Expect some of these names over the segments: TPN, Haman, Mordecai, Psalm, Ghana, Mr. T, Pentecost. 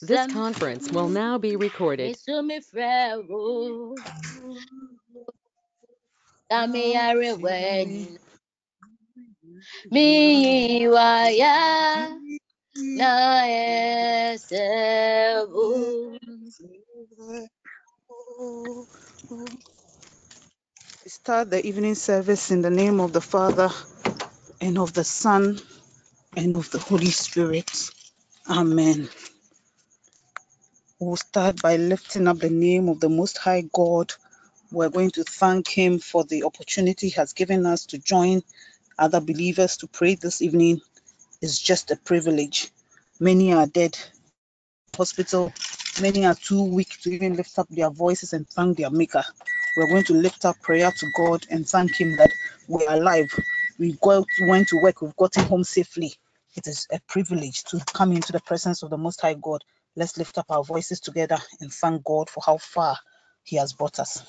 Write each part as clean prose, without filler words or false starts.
This conference will now be recorded. We start the evening service in the name of the Father, and of the Son, and of the Holy Spirit. Amen. We'll start by lifting up the name of the Most High God. We're going to thank Him for the opportunity He has given us to join other believers to pray this evening. It's just a privilege. Many are dead in hospital. Many are too weak to even lift up their voices and thank their Maker. We're going to lift up prayer to God and thank Him that we're alive. We went to work. We've gotten home safely. It is a privilege to come into the presence of the Most High God. Let's lift up our voices together and thank God for how far He has brought us.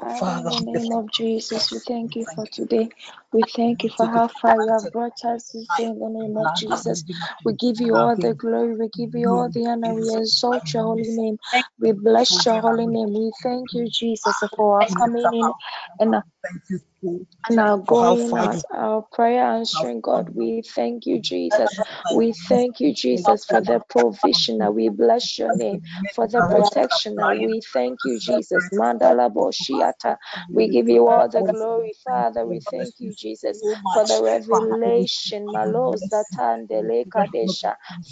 Father, in the name of Jesus, we thank You for today. We thank You for how far You have brought us today in the name of Jesus. We give You all the glory. We give You all the honor. We exalt Your holy name. We bless Your holy name. We thank You, Jesus, for our coming in and our going out, our prayer answering God. We thank You, Jesus. We thank You, Jesus, for the provision. We bless Your name for the protection. We thank You, Jesus. Mandala Boshiata. We give You all the glory, Father. We thank You, Jesus, for the revelation,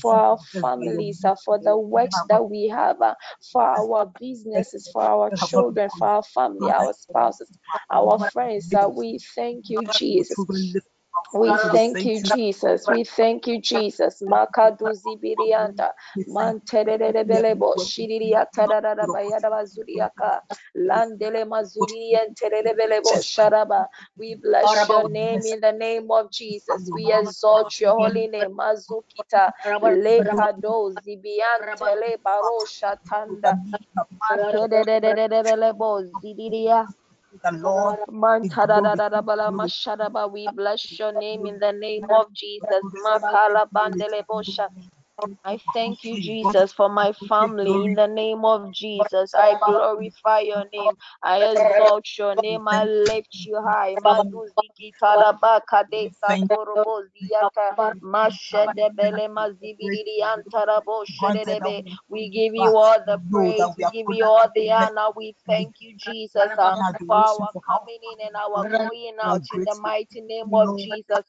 for our families, for the works that we have, for our businesses, for our children, for our family, our spouses, our friends. We thank You, Jesus. We thank You, Jesus. We thank You, Jesus. Makaduzi birianta, manterere belebo, shiriya tararara bayada mazuriaka, landele mazuri enterere belebo sharaba. We bless Your name in the name of Jesus. We exalt Your holy name. Mazukita lekadozi bianta le barosha tanda, manterere belebo ziriya. The Lord, we bless Your name in the name of Jesus. I thank You, Jesus, for my family in the name of Jesus. I glorify Your name. I exalt Your name. I lift You high. We give You all the praise. We give You all the honor. We thank You, Jesus, for our coming in and our going out in the mighty name of Jesus.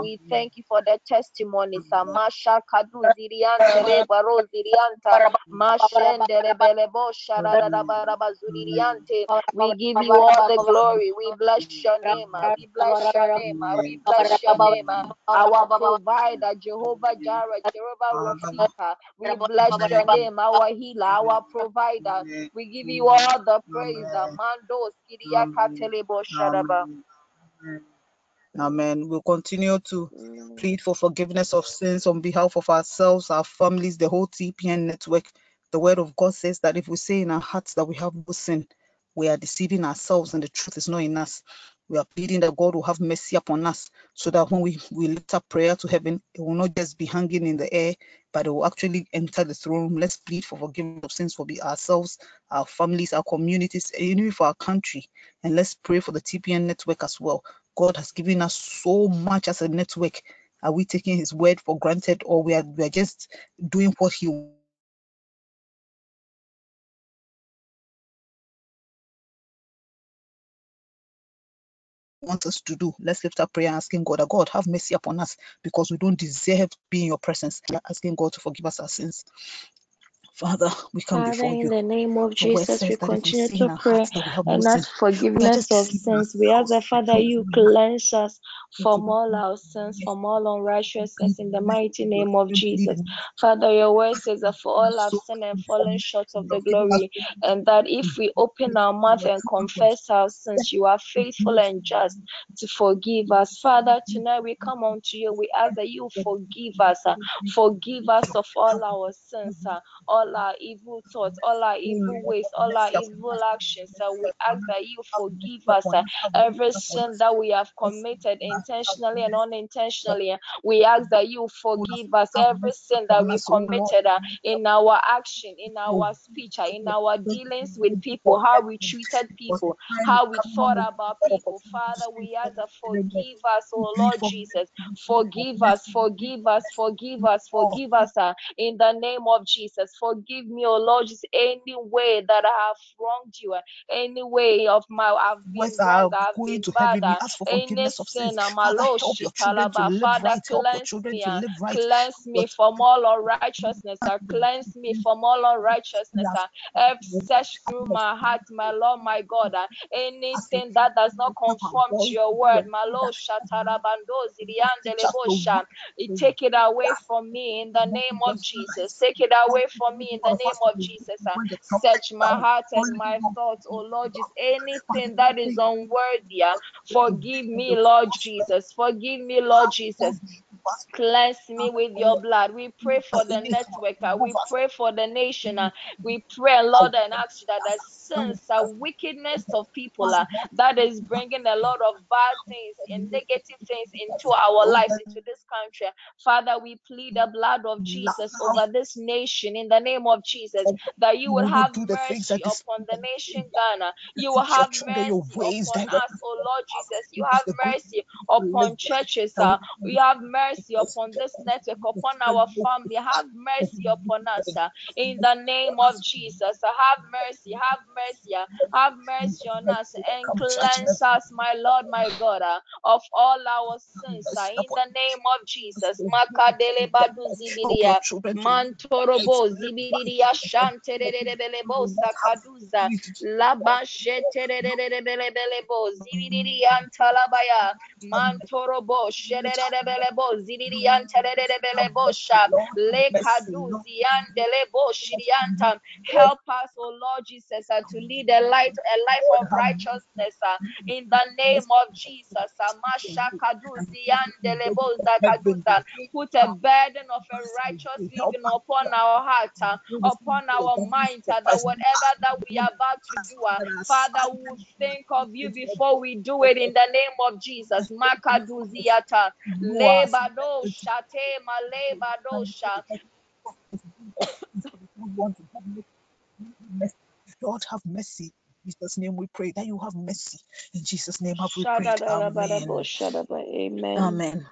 We thank You for the testimonies. Masha Kadu Zirianta Lebaro Zirianta Mashende Rebelebo Sharabaraba Zuriante. We give You all the glory. We bless Your name. We bless Your name. We bless Your name. Our provider, Jehovah Jireh, Jehovah Rapha. We bless Your name, our healer, our provider. We give You all the praise. Mando Siria Katelebo Sharaba. Amen. We'll continue to plead for forgiveness of sins on behalf of ourselves, our families, the whole TPN network. The Word of God says that if we say in our hearts that we have no sin, we are deceiving ourselves and the truth is not in us. We are pleading that God will have mercy upon us so that when we lift up prayer to heaven, it will not just be hanging in the air, but it will actually enter the throne room. Let's plead for forgiveness of sins for ourselves, our families, our communities, and even for our country. And let's pray for the TPN network as well. God has given us so much as a network. Are we taking His word for granted, or we are just doing what He wants? Want us to do. Let's lift up prayer asking God, God, have mercy upon us, because we don't deserve to be in Your presence. We're asking God to forgive us our sins. Father, we come before You. In the name of Jesus, we continue to pray and ask forgiveness of sins. We ask that, Father, You cleanse us from all our sins, from all unrighteousness, in the mighty name of Jesus. Father, Your word says that for all have sinned and fallen short of the glory, and that if we open our mouth and confess our sins, You are faithful and just to forgive us. Father, tonight we come unto You. We ask that You forgive us of all our sins, all all our evil thoughts, all our evil ways, all our evil actions. We ask that you forgive us every sin that we have committed intentionally and unintentionally. We ask that you forgive us every sin that we committed in our action, in our speech, in our dealings with people, how we treated people, how we thought about people. Father, we ask that forgive us, oh Lord Jesus. Forgive us, forgive us, forgive us, forgive us in the name of Jesus. Forgive me, oh Lord Jesus, any way that I have wronged you, any way of my I've been wrong, I've been bad, any sin, my Lord, Father, cleanse me from all unrighteousness, cleanse me from all unrighteousness, search through my heart, my Lord, my God, anything that does not conform to your word, my Lord, take it away from me in the name of Jesus. Take it away from me in the name of Jesus. Search my heart and my thoughts, oh Lord, just anything that is unworthy. Forgive me, Lord Jesus. Forgive me, Lord Jesus. Cleanse me with your blood. We pray for the network. We pray for the nation. We pray, Lord, and ask that the sins, the wickedness of people that is bringing a lot of bad things and negative things into our lives, into this country. Father, we plead the blood of Jesus over this nation in the name of Jesus, that you will have mercy upon the nation Ghana. You will have mercy upon us, oh Lord Jesus. You have mercy upon churches. We have mercy upon this network, upon our family. Have mercy upon us in the name of Jesus. Have mercy, have mercy, have mercy on us, and cleanse us, my Lord, my God, of all our sins in the name of Jesus. Makadele badu zibidia, mantorobo zibidia, shanterebelebo sakaduza, labasheterebelebo zibidia, antalabaya, mantorobo sherebelebo zibidia, anterebelebo shab. Help us, O Lord Jesus, to lead a life of righteousness in the name of Jesus. Put a burden of a righteous living upon our hearts, upon our minds, that whatever that we are about to do, Father, we will think of you before we do it in the name of Jesus. Lord, have mercy. In Jesus' name we pray that you have mercy. In Jesus' name have we prayed. Amen. Amen.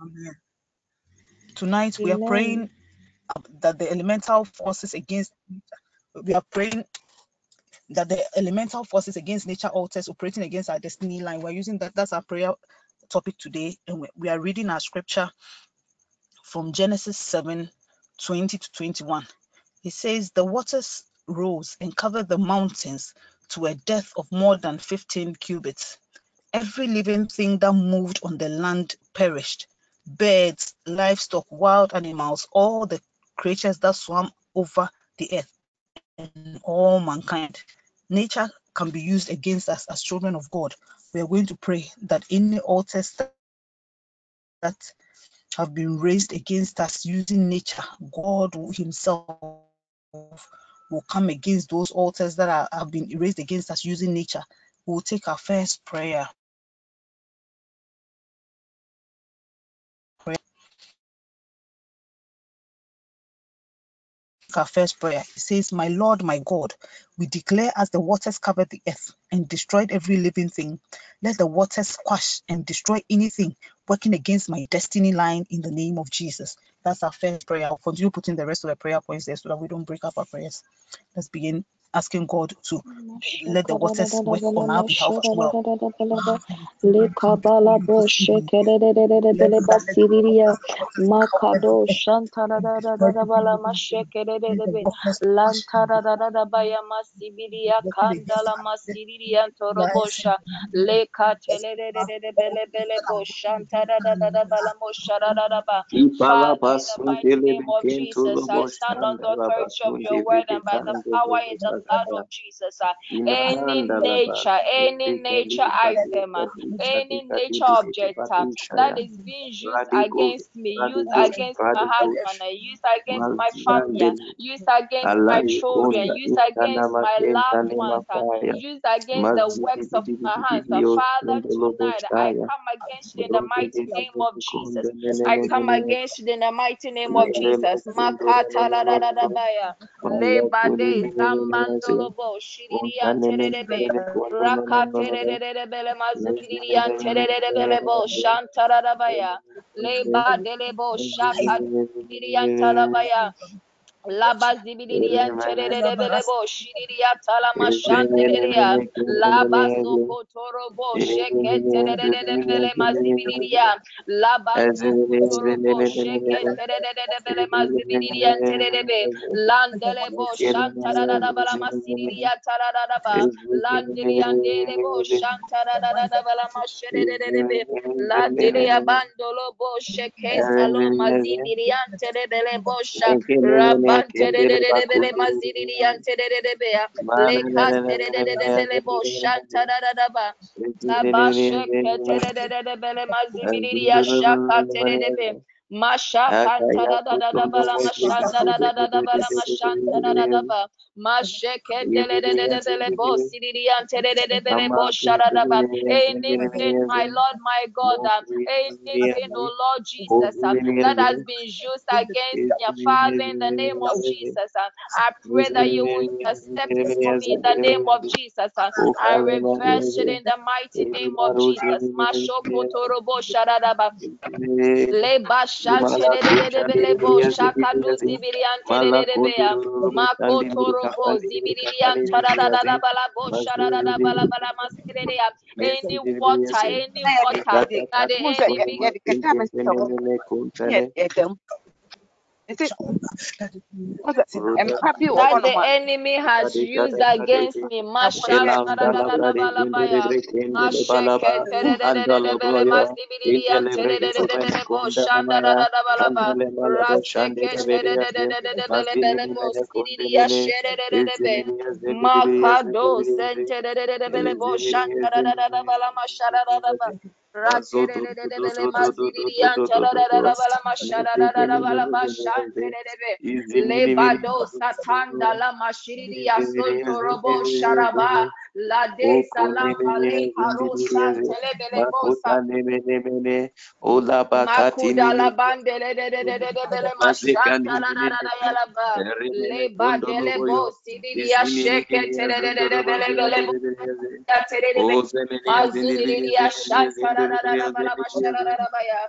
Amen. Tonight we are praying that the elemental forces against nature, we are praying that the elemental forces against nature altars operating against our destiny line. We're using that, that's our prayer topic today, and we are reading our scripture from Genesis 7:20 to 21. It says, the waters rose and covered the mountains to a depth of more than 15 cubits. Every living thing that moved on the land perished. Birds, livestock, wild animals, all the creatures that swam over the earth, and all mankind. Nature can be used against us as children of God. We are going to pray that any altars that have been raised against us using nature, God himself will come against those altars that have been raised against us using nature. We will take our first prayer. Our first prayer. It says, my Lord, my God, we declare as the waters covered the earth and destroyed every living thing, let the waters squash and destroy anything working against my destiny line in the name of Jesus. That's our first prayer. I'll continue putting the rest of the prayer points there so that we don't break up our prayers. Let's begin asking God to let the waters work on our behalf as well. Father, in the mighty name of Jesus, I stand on the courage of your word and by the power in the the blood of Jesus. Any nature item, any nature object that is being used against me, used against my husband, used against my family, used against my children, used against my loved ones, used against the works of my hands. Father, tonight I come against you in the mighty name of Jesus. I come against you in the mighty name of Jesus. Lebade Samandolobo Shirian Terebe Raka Terebele Mazirian Terebelebo Shantarabaya Lebadelebo Shaka Sirian Tarabaya Labazibirian Terebelebo Shiria Talama Shanteria Labazuko Torobo Sheke Terebele Mazibiria Labazuko Torobo Sheke Terebele Mazibiria Terebe Landelebo Shantarabala Masiria Tarababa Landirian Derebo Shantarabala Masherebe Landiria Bandolobo Sheke Saloma Zibirian Terebelebo Shaka Terebe Maziri and Terebea, Lekas Terebo Shantaraba, Labasha Terebele Maziria Shaka Terebe. Masha Pantara Dabala Mashanda Dabala Mashanda Dabba Masheke Delebo Sirian Telebo Sharadaba. Anything, my Lord, my God, anything, oh Lord Jesus, that has been used against your Father in the name of Jesus. I pray that you will intercept it for me in the name of Jesus. I reverse it in the mighty name of Jesus. Mashoko Torobo Sharadaba Lebash. Shantelebo Shakadu Zibirian Terebea, Mako Torobo Zibirian Tarada Balabo Sharada Balabala Maskerea, any water, that the enemy has used against me. Lebado Satanda la Mashiria Soto Robo Sharaba La De Salama Le Carosa Telebelebosa Ola Bakatida la Bandele de Mashanda Yalaba Lebadelebo Sidia Sheke Telebelebo Maziria Shantara Balabasharabaya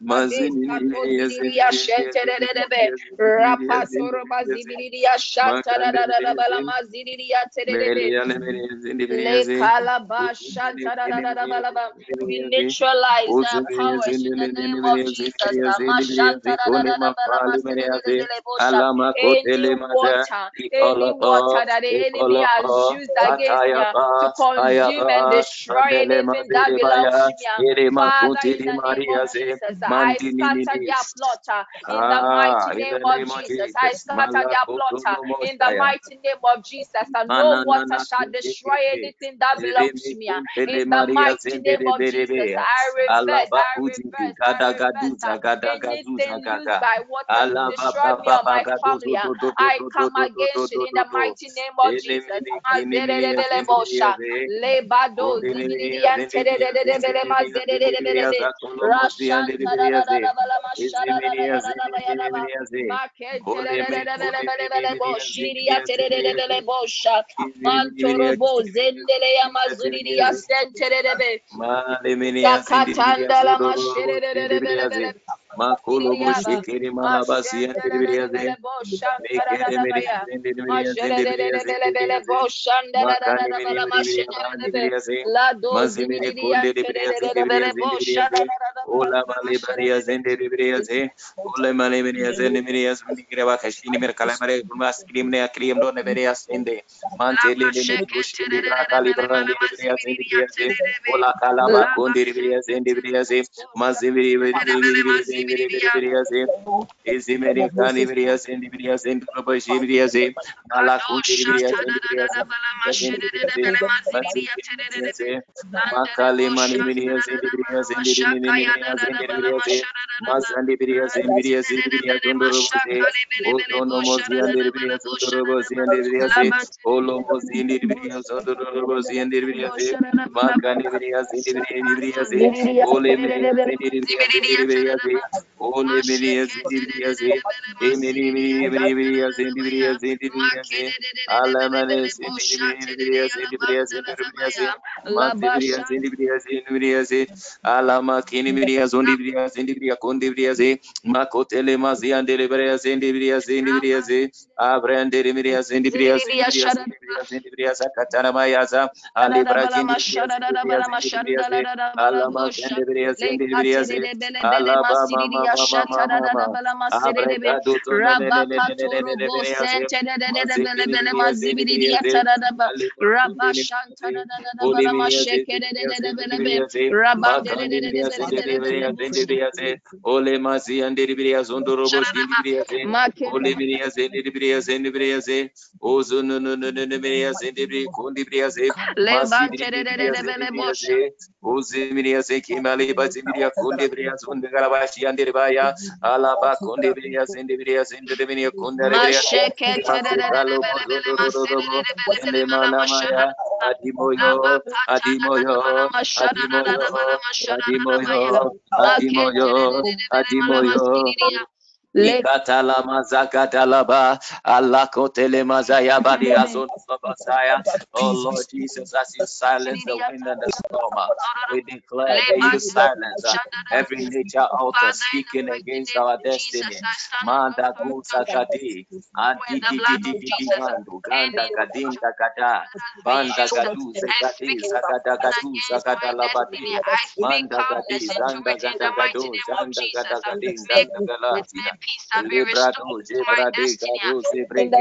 Mazibiria Shenterebe, Rapasoro Mazibiria Shantara Balamaziria Terebe, Calaba Shantara Balaba. We neutralize the powers in the name of Jesus. Any water that the enemy has used against me to consume and destroy anything that belongs to me. Father, in the name of Jesus, I scatter their plotter in the mighty name of Jesus. I scatter their plotter in the mighty name of Jesus. And no water shall destroy anything that belongs to me. In the mighty name of Jesus, I reverse anything used by water to destroy me or my family. I come against it in the mighty name of Jesus. Ola Bali Barias and Debriaze, Ola Mali Barias and Mirias, Migrava Hashini Mercalamare, Mascrimea Cream Don Everias in the Mantele, Ola Calama, Bundirias and Debriaze, Maziviri, Izimeri, Caniverias and Debrias and Probajibriaze, Malacudias and Debriaze, Macali Manimirias and Debriaze. Kinimirias on Divrias and Divria Condiviaze, Macotele Mazian Deliberias and Divrias and Divriaze, Avran Deliberias and Divrias and Divrias Catana Mayaza, Alibrajan Alama and Divrias and Divrias, Alabama, Ole Mazi and Deribrias on the Robos in the Briaze, Ozono, Nemerias and Debri, Condibriaze, Ozimirias, Kimali, Baziria, Condibrias on the Garabashi and Deribaya, Alaba, Condibrias and Debrias in the Dominia Condaria, Adimoyo, Adimoyo, Adimoyo. Lekatala Mazakatalaba, Alakotele Mazaya Badiazon Babasaya. Oh Lord Jesus, as you silence the wind and the storm, we declare that you silence every nature altar speaking against our destiny. Manda Gusakadi, Antikimandu, Ganda Kadin Takata, Banda Gadu, Zakati, Sakata Gadu, Sakata Labadi, Manda Gadi, Ganda Gadu, Ganda Gadagadi, Ganda Galati. In the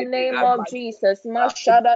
name of Jesus, The sun shall not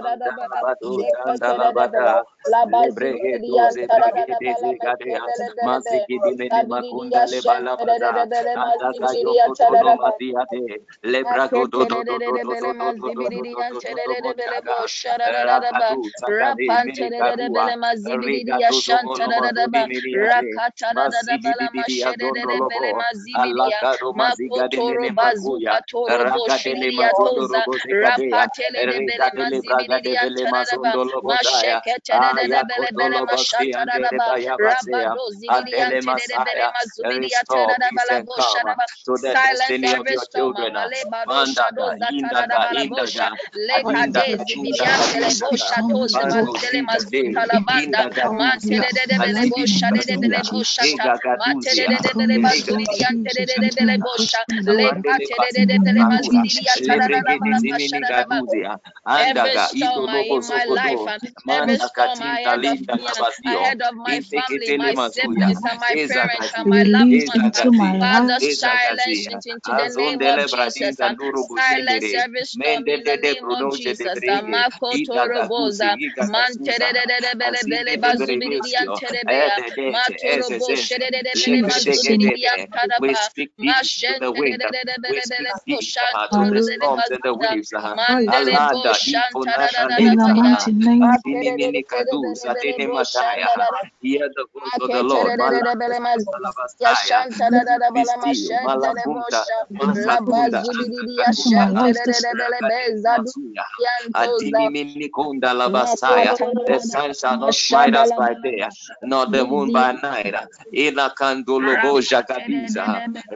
shine us by day, nor the moon by night. Ela candolo boja cabiza,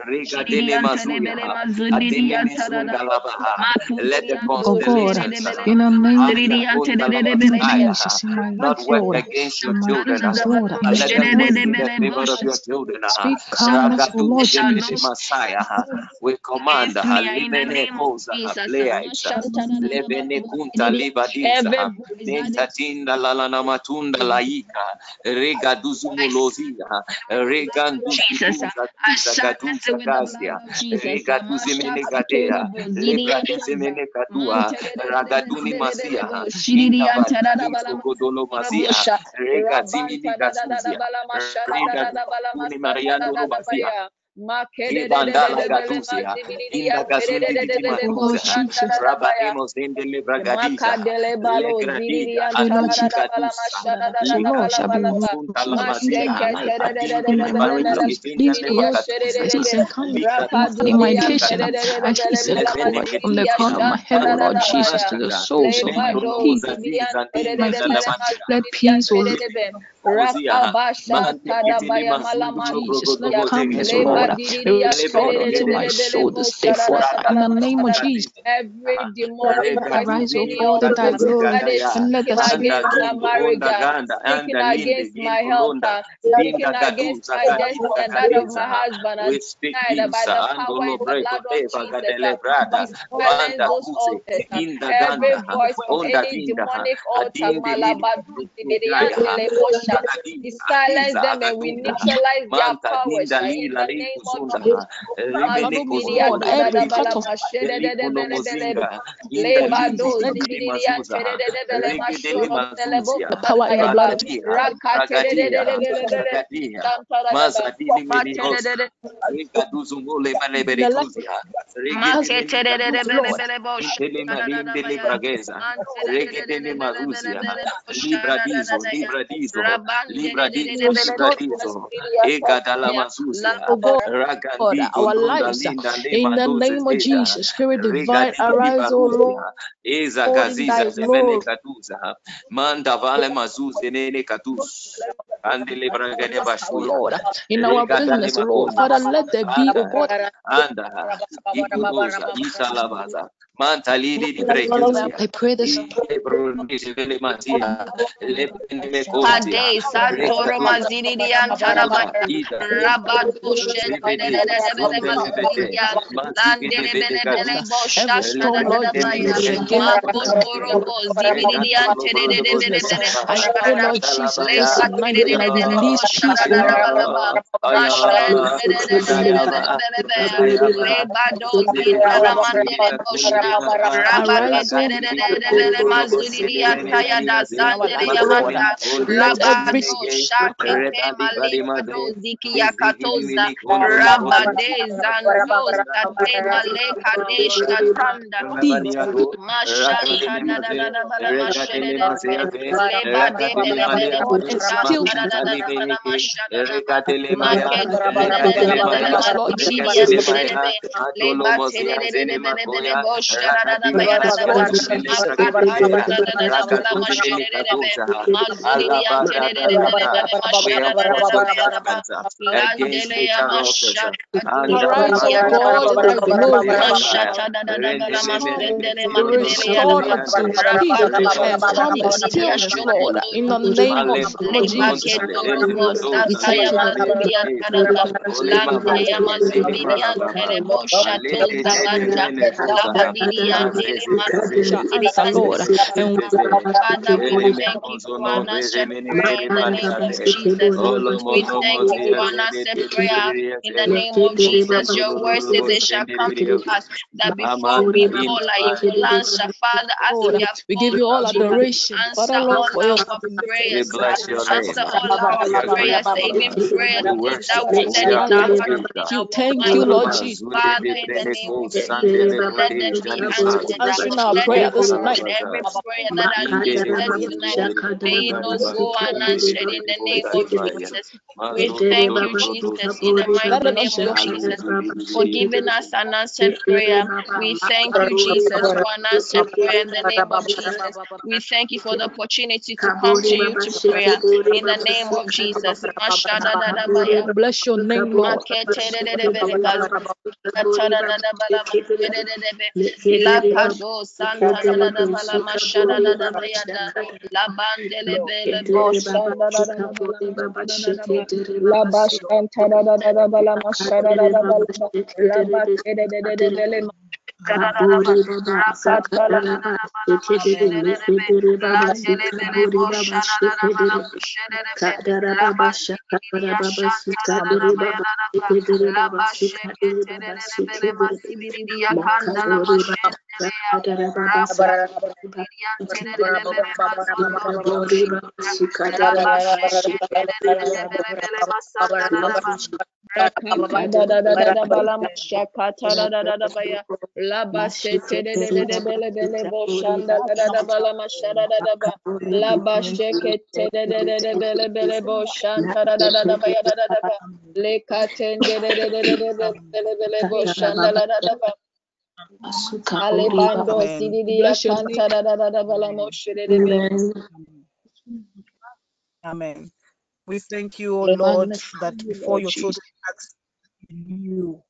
riga dele mazuya. Let the constellation not work against your children. Let the people of your children we command Jesus, in my nation, I feel covered from the crown of my head, Lord Jesus, to the souls of my people. Let peace, O Lord. Jesus, let calmness, O Lord. Restore unto my soul this day forth. In the name of Jesus, arise, O Lord, in thy glory, and let the spirit of my against my health, against my destiny and that of my husband, and by the power and the blood of Jesus, every voice of any demonic altar, we silence them and we neutralize their powers. In the name of Jesus, every part of the power and the blood of Jesus. Our lives in the name of Jesus, Spirit divine, arise, O Lord. In our business, Lord, Father, let there be, O God. I pray this. In the name of Jesus, in the name of Jesus, your word says it shall come to us that before we call, you will answer. Father, as we have give you all adoration, answer all our prayers, answer all our prayers, even prayers that we did in our heart. Thank you, Lord Jesus. Father, in the name of Jesus, let them be answering our prayer this night. Every prayer that has been said tonight, may it not go unanswered in the name of Jesus. We thank you, Jesus, in the mighty name of Jesus, for giving us an answered prayer. We thank you, Jesus, for an answered prayer in the name of Jesus. We thank you for the opportunity to come to you to prayer in the name of Jesus. Bless your name, Lord. Amen. We thank you, O Lord, that before your children ask you,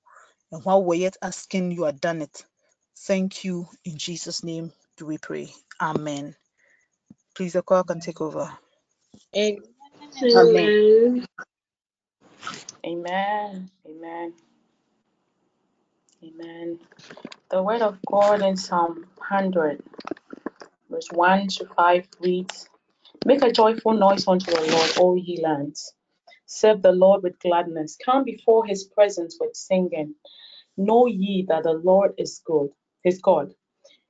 and while we're yet asking, you have done it. Thank you. In Jesus' name do we pray. Amen. Please, the choir can take over. Amen. Amen. Amen. Amen. Amen. The word of God in Psalm 100, verse 1 to 5 reads, Make a joyful noise unto the Lord, all ye lands. Serve the Lord with gladness. Come before his presence with singing. Know ye that the Lord is good, his God.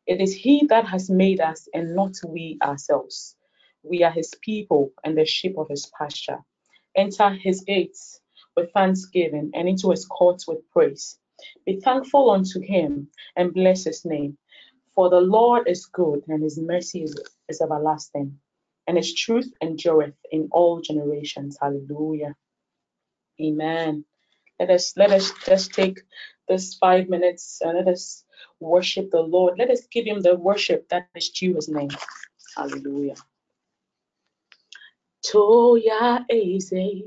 It is he that has made us, and not we ourselves. We are his people and the sheep of his pasture. Enter his gates with thanksgiving, and into his courts with praise. Be thankful unto him, and bless his name. For the Lord is good, and his mercy is everlasting, and his truth endureth in all generations. Hallelujah. Amen. Let us just take this 5 minutes and let us worship the Lord. Let us give him the worship that is due his name. Hallelujah. Toya Eze,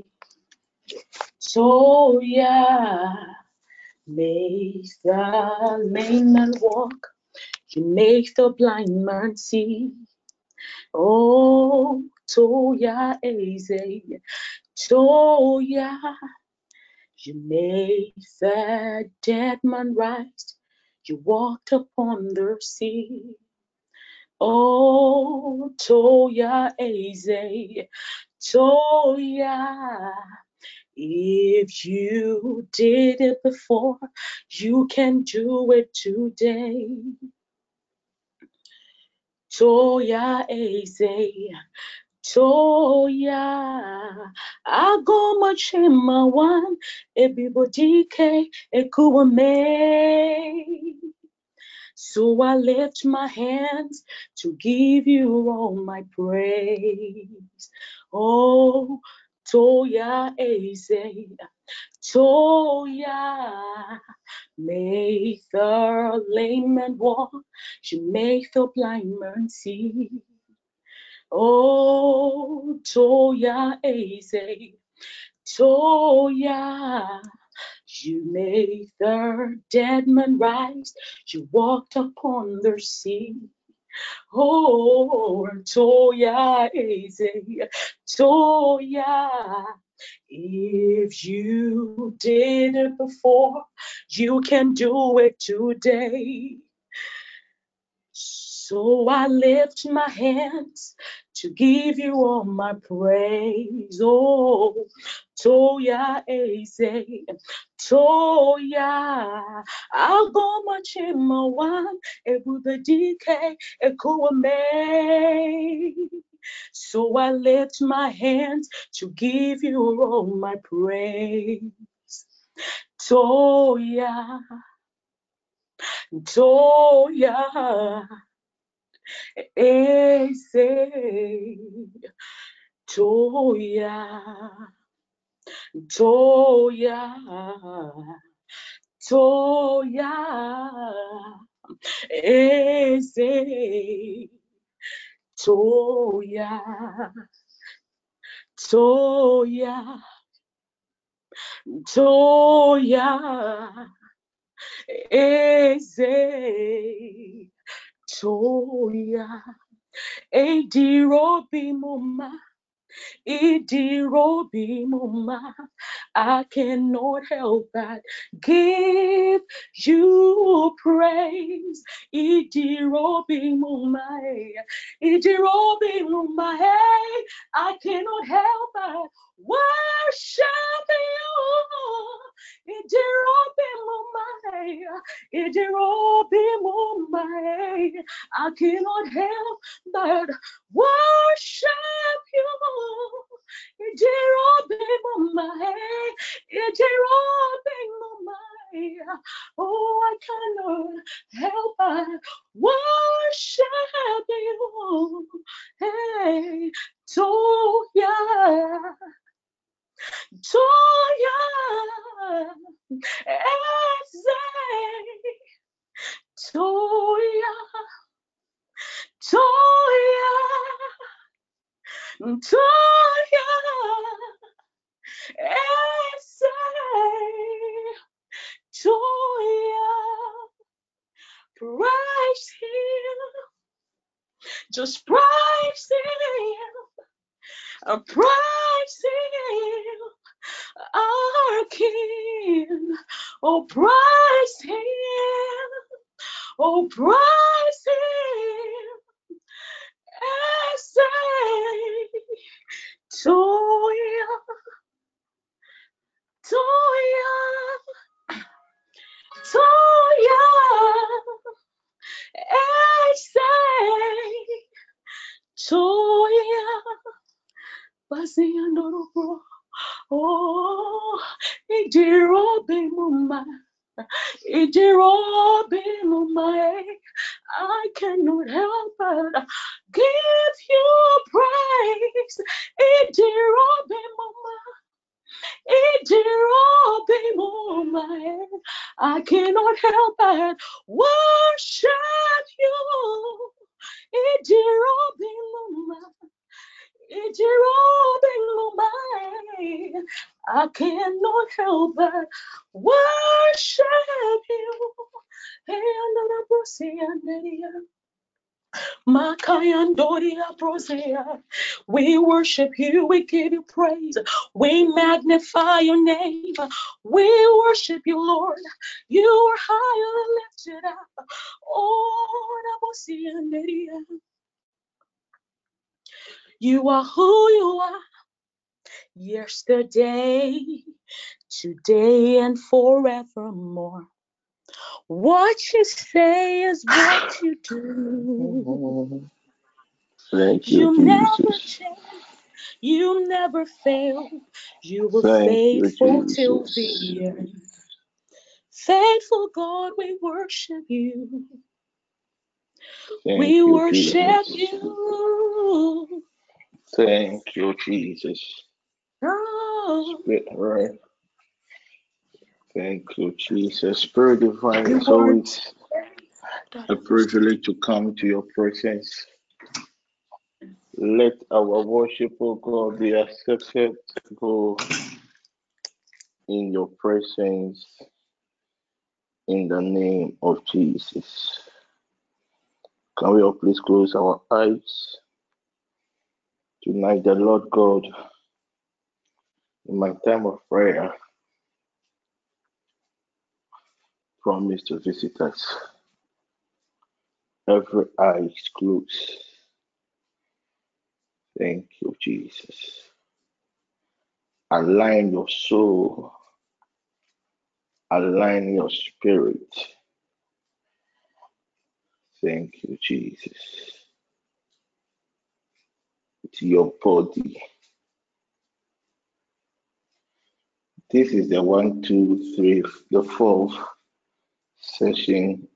Toya, make the lame man walk, you make the blind man see. Oh, Toya Eze, Toya, you made the dead man rise, you walked upon the sea. Oh, Toya Eze, Toya, if you did it before, you can do it today. Toya Eze, Toya, I go much in my one, everybody can echo me. So I lift my hands to give you all my praise. Oh, Toya Eze, Toya, make the lame man walk, you make the blind man see. Oh, Toya Eze, Toya, you made the dead man rise, you walked upon the sea. Oh, Toya Eze, Toya, if you did it before, you can do it today. So I lift my hands to give you all my praise. Oh, Toya Eze, Toya, I'll go much in my one, it will be decay, it could make. So I lift my hands to give you all my praise. Toya, Joya ese Joya ese Joya Eze Joya Idirobi muma, I cannot help but give you praise. Idirobi muma, hey, I cannot help but worship you. Idirobi muma, hey, I cannot help but worship you. Oh, I cannot help but worship you. Hey, Toya, Toya, Essay, Toya, praise Him, just praise Him, praise Him, our King, oh praise Him, oh praise Him. I cannot help but give you praise. Idirobi muma, I cannot help but worship you. Idirobi muma, I cannot help but worship you. We worship you, we give you praise, we magnify your name, we worship you, Lord. You are high and lifted up. Oh, you are who you are, yesterday, today, and forevermore. What you say is what you do. Thank you, Jesus. Never change. You never fail. You were faithful till the end. Faithful God, we worship you. We worship you. Thank you, Jesus. Oh. Thank you, Jesus. Spirit divine, it's always a privilege to come to your presence. Let our worship, O God, be accepted, O God, in your presence, in the name of Jesus. Can we all please close our eyes? Tonight, the Lord God, in my time of prayer, promise to visit us. Every eye is closed. Thank you, Jesus. Align your soul. Align your spirit. Thank you, Jesus. It's your body. This is the 1, 2, 3, the 4th session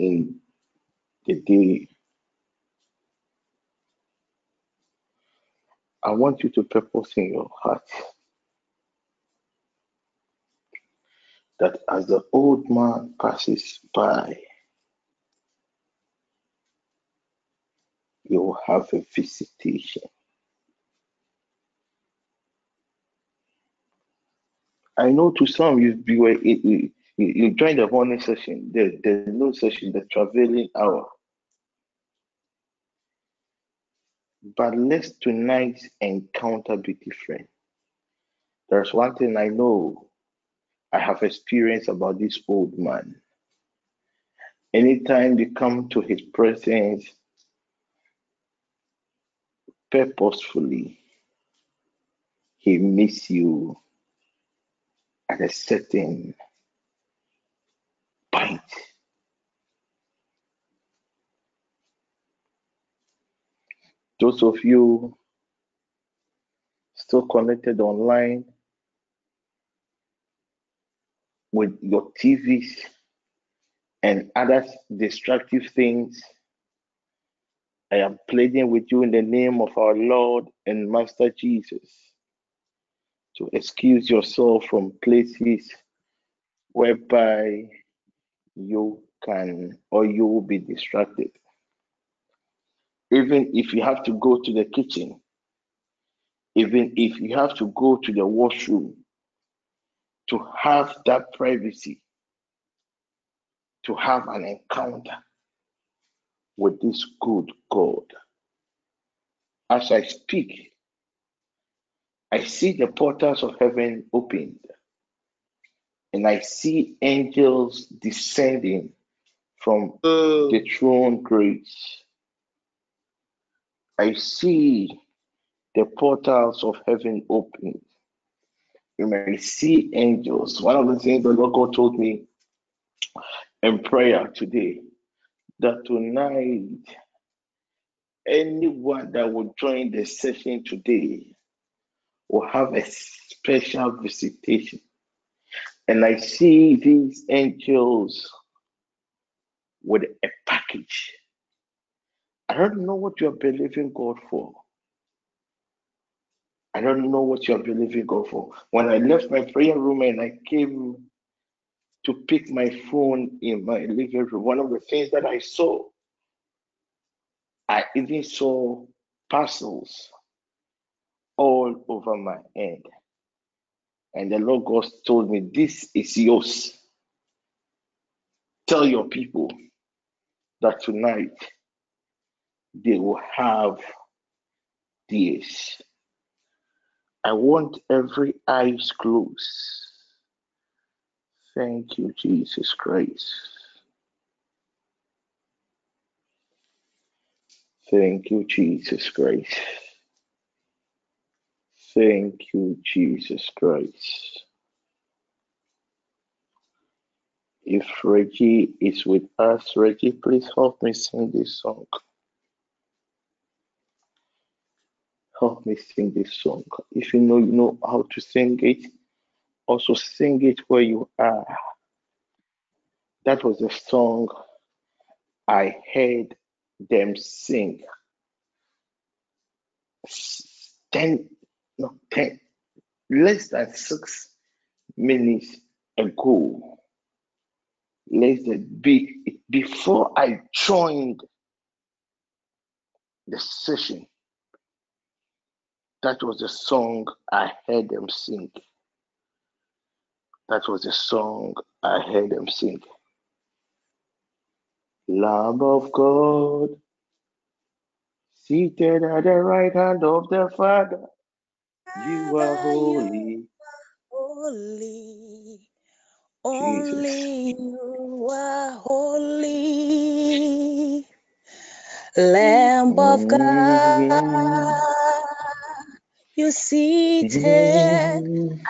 in the day. I want you to purpose in your heart that as the old man passes by, you will have a visitation. I know to some you join the morning session, there's no session, the traveling hour. But let tonight's encounter be different. There's one thing I know I have experienced about this old man. Anytime you come to his presence purposefully, he meets you at a certain point. Those of you still connected online with your TVs and other destructive things, I am pleading with you in the name of our Lord and Master Jesus to excuse yourself from places whereby you can or you will be distracted. Even if you have to go to the kitchen, even if you have to go to the washroom, to have that privacy, to have an encounter with this good God. As I speak, I see the portals of heaven opened, and I see angels descending from the throne grace. I see the portals of heaven opened. You may see angels. One of the things the Lord God told me in prayer today, that tonight, anyone that will join the session today will have a special visitation. And I see these angels with a package. I don't know what you're believing God for. I don't know what you're believing God for. When I left my prayer room and I came to pick my phone in my living room, one of the things that I even saw parcels all over my head. And the Lord God told me, this is yours. Tell your people that tonight they will have this. I want every eyes closed. Thank you, Jesus Christ. Thank you, Jesus Christ. Thank you, Jesus Christ. If Reggie is with us, Reggie, please help me sing this song. Help me sing this song. If you know how to sing it, also sing it where you are. That was a song I heard them sing 6 minutes ago. Before I joined the session, that was the song I heard them sing. That was the song I heard them sing. Lamb of God, seated at the right hand of the Father, you are holy. Holy, only you are holy. Lamb of God, you seated at the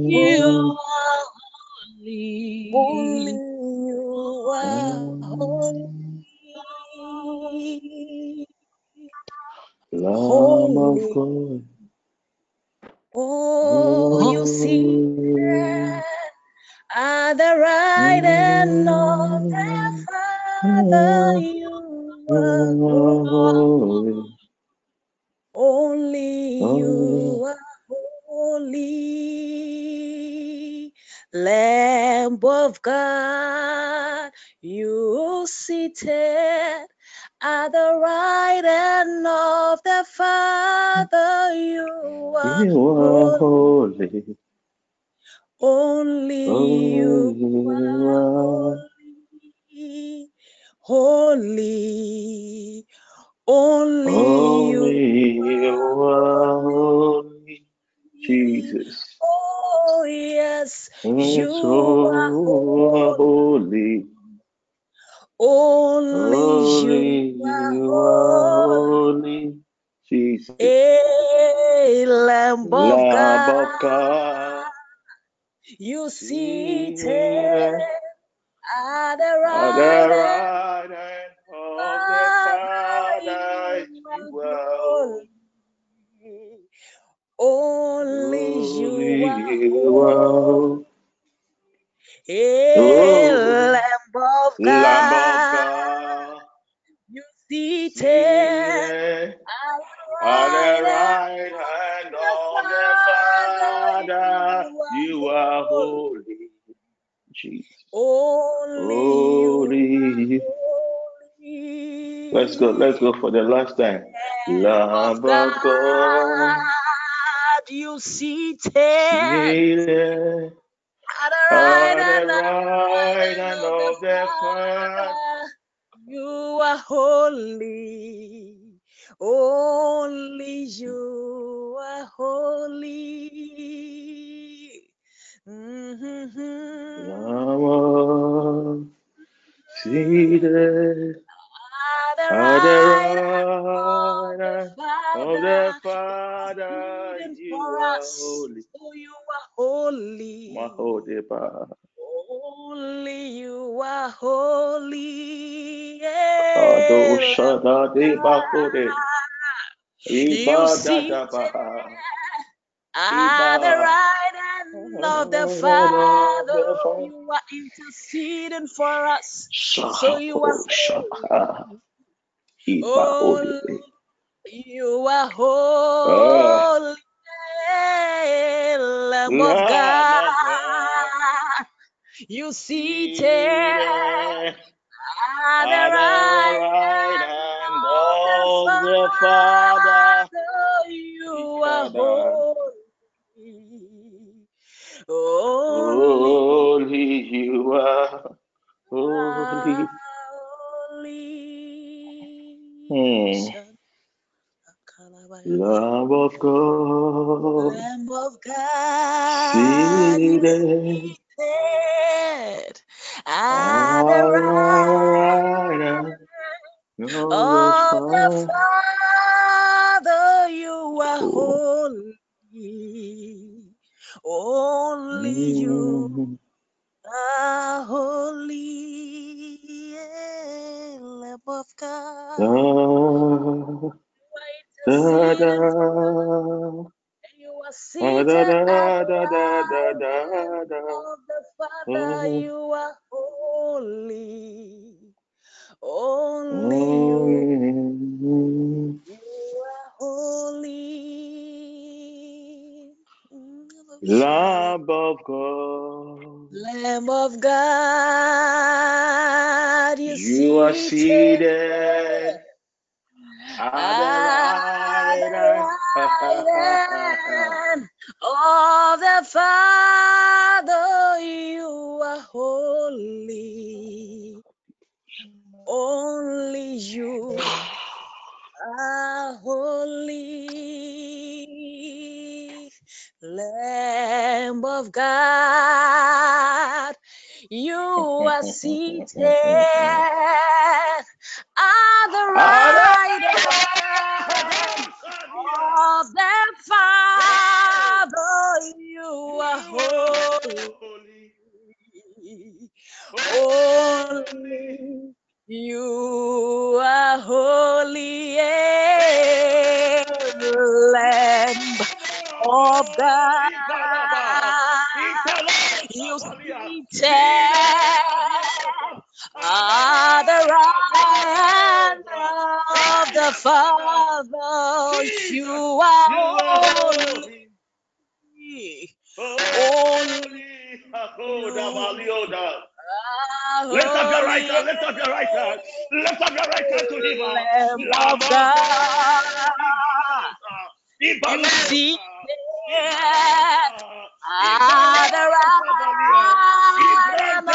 you are holy. Holy, you are holy. Lamb of God. Oh, you see are the right hand of the Father, you are holy. Only you are holy, Lamb of God, you seated at the right hand of the Father, you are holy. Only you are holy, holy. Only you are holy, Jesus. Oh, yes, you are holy. Only you are holy, Jesus. Hey, Lamb of God. You seated at the right hand of the Father, you are holy. Only you are holy. Hey, Lamb of God. You seated at the right hand of the Father, you are holy, Jesus. Holy. Let's go for the last time. Lamb of God, you seated at the right hand of the Father, you are holy. Only you are holy. Lamb seated at the right of the Father, you are holy. Oh, you are holy. Only you are holy. You see at the right hand of the Father, you are interceding for us. So you are holy. Holy. You are holy, Lamb of God. You seated at the right hand of the Father, you are holy. Holy, you are holy. Lamb of God, seated at the right hand of the Father, you are holy. Only you are holy, Lamb of God. You are seated at the right hand of the Father, you are holy. Only you are holy. Lamb of God. Lamb of God, you are seated at the right hand of the Father, you are holy. Only you are holy, Lamb of God. You are seated at the right hand of the Father, you are holy. Only you are holy, Lamb of God. You seated on the right hand of the Father. You are holy. Holy. Lift up your right hand, lift up your right hand, lift up your right hand to him. Love God, seated at the right hand of the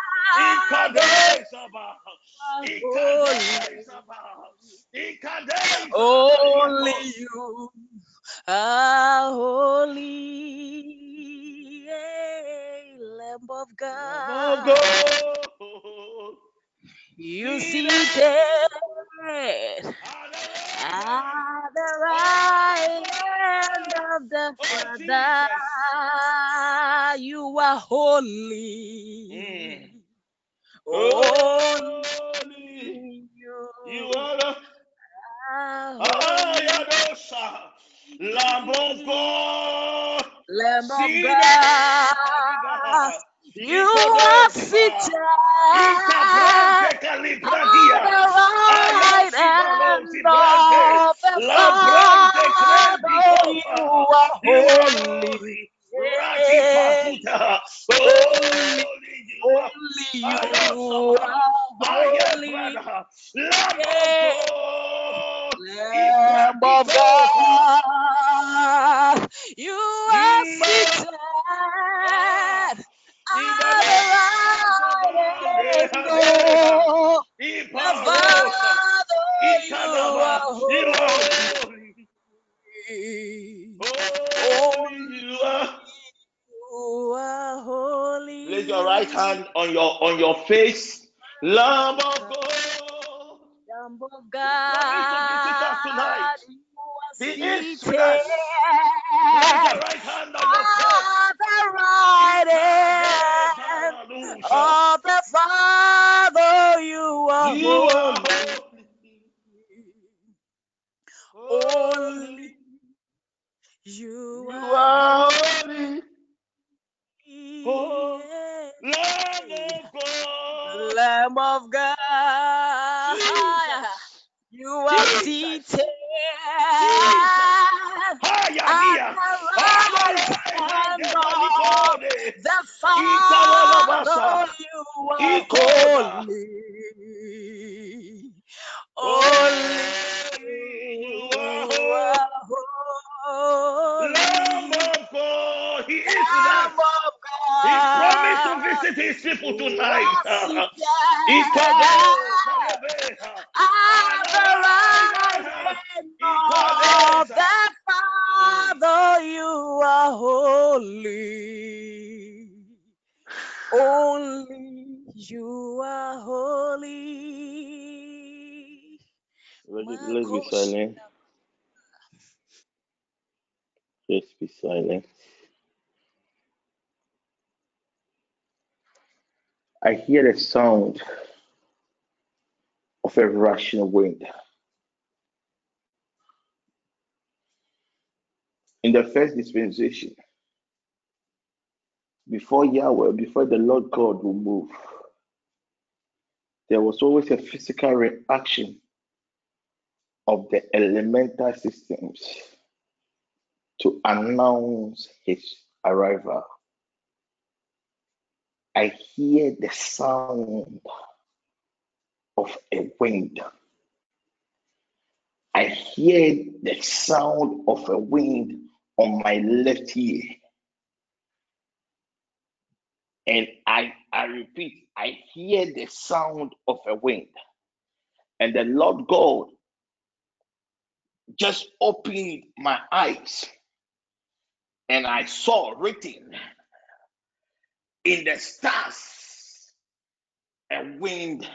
only you are holy, Lamb of God. You seated at the right hand of the Father. You are holy. Only you are Ayadosa, Lamb of God, you are seated at the right hand of the Father. You are holy. Only you are Lamb of God. You are seated at the right hand. Holy. Place your right hand on your face. Lamb of God. Lamb of God. Be seated. Place your right hand on your face. The right hand of the Father, you are holy. You are holy. Oh, Lamb of God, Jesus. You are seated the Father, you are holy. Lamb of God, he is Lamb of God. He promised to visit his people tonight. He called out that Father, you are holy. Only you are holy. Let's be silent. Just be silent. I hear the sound of a rushing wind. In the first dispensation, before Yahweh, before the Lord God will move, there was always a physical reaction of the elemental systems to announce his arrival. I hear the sound of a wind. I hear the sound of a wind on my left ear. And I repeat, I hear the sound of a wind. And the Lord God just opened my eyes. And I saw written in the stars a wind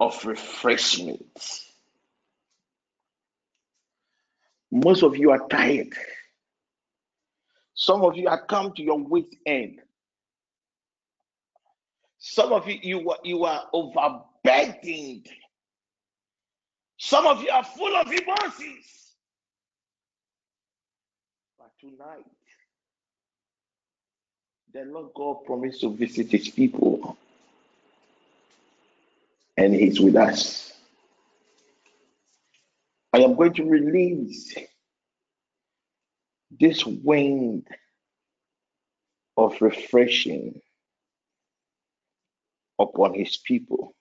of refreshment. Most of you are tired. Some of you have come to your wit's end. Some of you, you are overburdened. Some of you are full of emotions. But tonight, the Lord God promised to visit his people. And he's with us. I am going to release this wind of refreshing upon his people.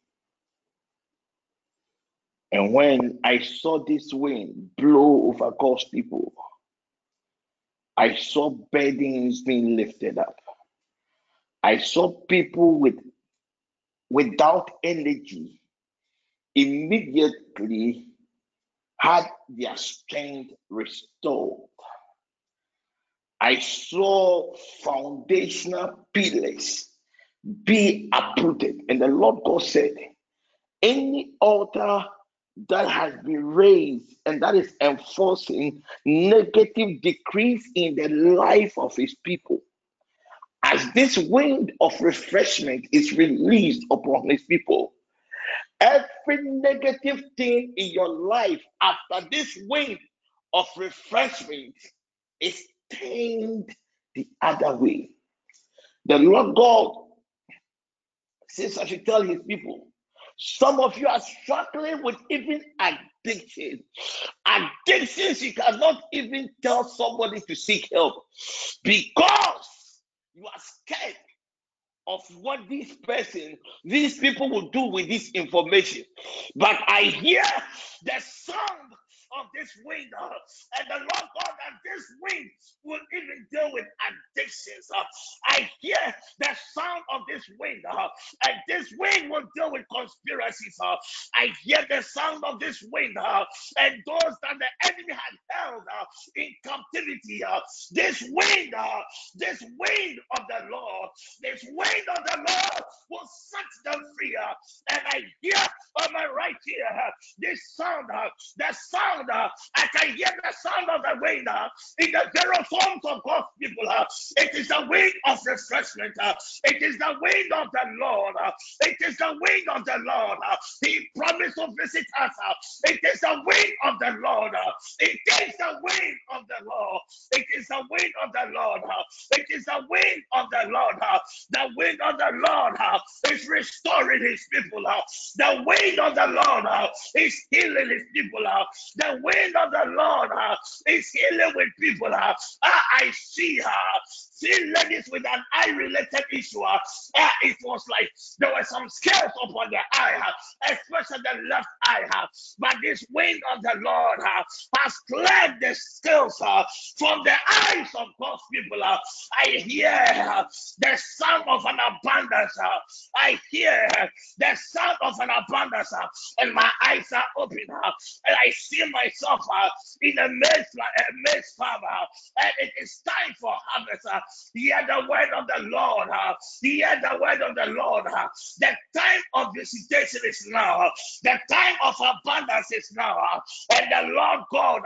And when I saw this wind blow over God's people, I saw burdens being lifted up. I saw people without energy immediately had their strength restored. I saw foundational pillars be uprooted. And the Lord God said, any altar that has been raised and that is enforcing negative decrees in the life of his people, as this wind of refreshment is released upon his people, every negative thing in your life after this wind of refreshment is turned the other way. The Lord God says, I should tell his people, some of you are struggling with even addiction. Addictions you cannot even tell somebody to seek help because you are scared of what these people will do with this information. But I hear the sound of this wind, and the Lord God, that this wind will even deal with addictions. I hear the sound of this wind, and this wind will deal with conspiracies. I hear the sound of this wind, and those that the enemy had held in captivity. This wind of the Lord, this wind of the Lord will set them free. And I hear on my right ear this sound, the sound. I can hear the sound of the wind in the very forms of God's people. It is the wind of refreshment. It is the wind of the Lord. It is the wind of the Lord. He promised to visit us. It is the wind of the Lord. It is the wind of the Lord. It is the wind of the Lord. It is the wind of the Lord. The wind of the Lord is restoring his people. The wind of the Lord is healing his people. The wind of the Lord is healing with people. I see her. See ladies with an eye-related issue. It was like there were some scales upon their eye, especially the left eye. But this wind of the Lord has cleared the scales from the eyes of God's people. I hear the sound of an abundance. I hear the sound of an abundance. And my eyes are open. And I see myself in a maize farm. And it is time for harvest. Hear the word of the Lord. Hear the word of the Lord. The time of visitation is now. The time of abundance is now. And the Lord God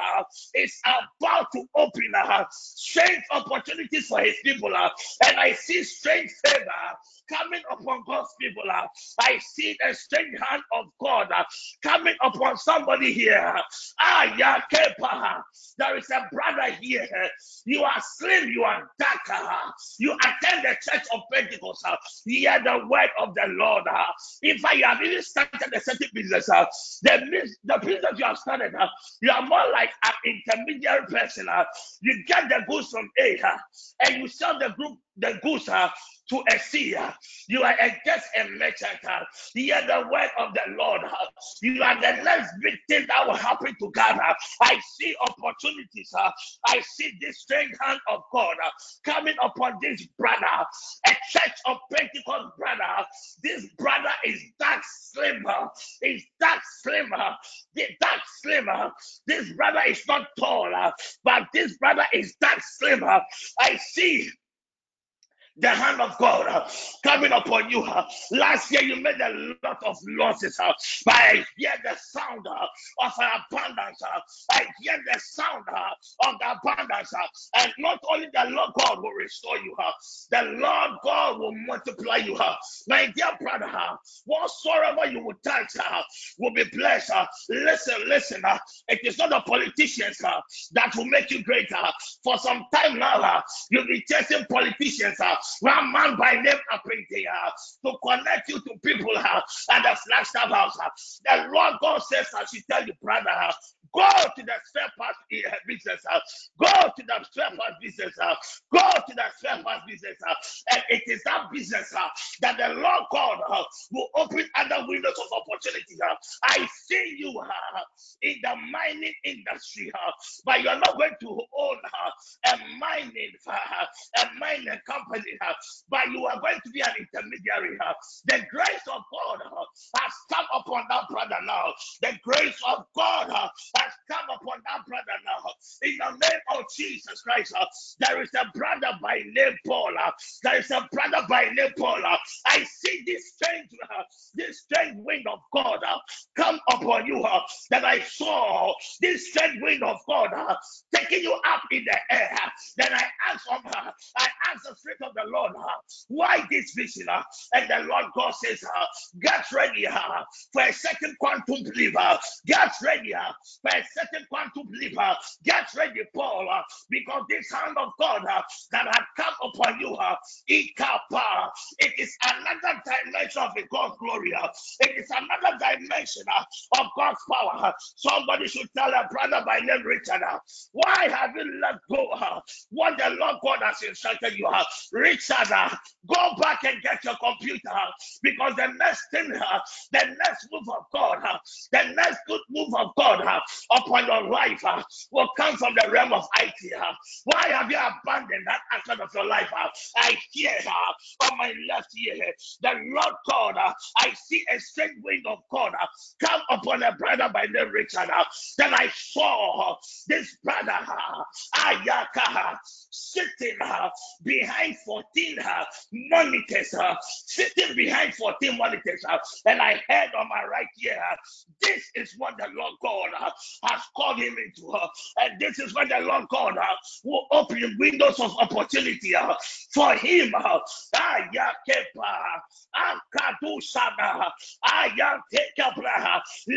is about to open strange opportunities for his people. And I see strange favor coming upon God's people. I see the strange hand of God coming upon somebody here. There is a brother here. You are slim, you are dark. You attend the church of Pentecost. Hear the word of the Lord. In fact, you have even started a certain business. The business you have started, you are more like an intermediary person. You get the goods from A and you sell the goods to a seer. You are just a merchant. Hear the word of the Lord. You are the next big thing that will happen to Ghana. I see opportunities. I see this strange hand of God coming upon this brother, a church of Pentecost brother. This brother is that slimmer. Is that slimmer? That slimmer. This brother is not tall, but this brother is that slimmer. I see the hand of God coming upon you. Last year you made a lot of losses, but I hear the sound of abundance. I hear the sound of the abundance, and not only the Lord God will restore you, the Lord God will multiply you. My dear brother, whatsoever you will touch will be blessed. Listen, it is not the politicians that will make you greater. For some time now, you'll be chasing politicians, one man by name Apprenti, to connect you to people at the Flagstaff House. The Lord God says, I should tell you, brother, go to the spare part business, go to the spare part business, go to the spare part business, and it is that business that the Lord God will open other windows of opportunity. I see you in the mining industry, but you are not going to own a mining company, but you are going to be an intermediary. The grace of God has come upon that brother now. The grace of God has come upon that brother now. In the name of Jesus Christ, there is a brother by name Paul. There is a brother by name Paul. I see this strange wind of God come upon you, that I saw this strange wind of God taking you up in the air. Then I asked the Spirit of the Lord, why this vision? And the Lord God says, get ready for a second quantum leap. Get ready for a second quantum leap. Get ready, Paul, because this hand of God that has come upon you, it is another dimension of God's glory. It is another dimension of God's power. Somebody should tell a brother by name Richard, why have you let go what the Lord God has instructed you? Richard, go back and get your computer, because the next move of God, the next good move of God upon your life will come from the realm of IT. Why have you abandoned that aspect of your life? I hear on my left ear, the Lord God, I see a strange wind of God come upon a brother by name Richard. Then I saw this brother Ayaka sitting behind 14 monitors, sitting behind 14 monitors, and I heard on my right ear, this is what the Lord God has called him into, and this is what the Lord God will open windows of opportunity for him.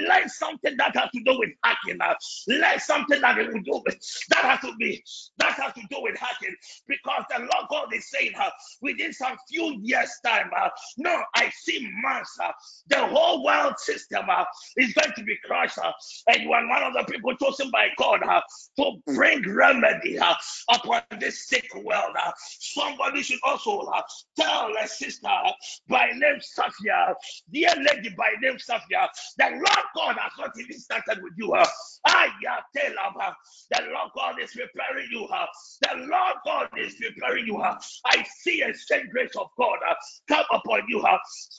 Let something that has to do with hacking, let something that will do with that has to do with hacking, because the Lord God is saying, within some few years time, no, I see months, the whole world system is going to be crushed, and you are one of the people chosen by God to bring remedy upon this sick world. Somebody should also tell a sister by name Safia, dear lady by name Safia, the Lord God has not even started with you. The Lord God is preparing you. The Lord God is preparing you. I see a strange grace of God come upon you.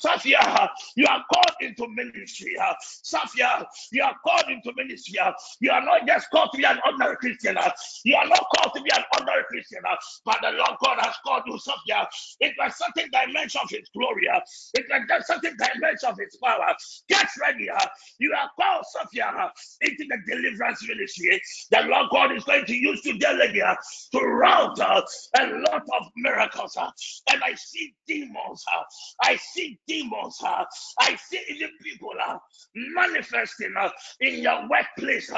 Safia, you are called into ministry. Safia, you are called into ministry. You are not just called to be an ordinary Christian. You are not called to be an ordinary Christian, but the Lord God has called you, Safia, into a certain dimension of His glory. It's a certain dimension of His power. Get ready. You are called, Safia, into the deliverance ministry. The Lord God is going to use today, lady, to route a lot of miracles. And I see demons. I see demons. I see even people manifesting in your workplace.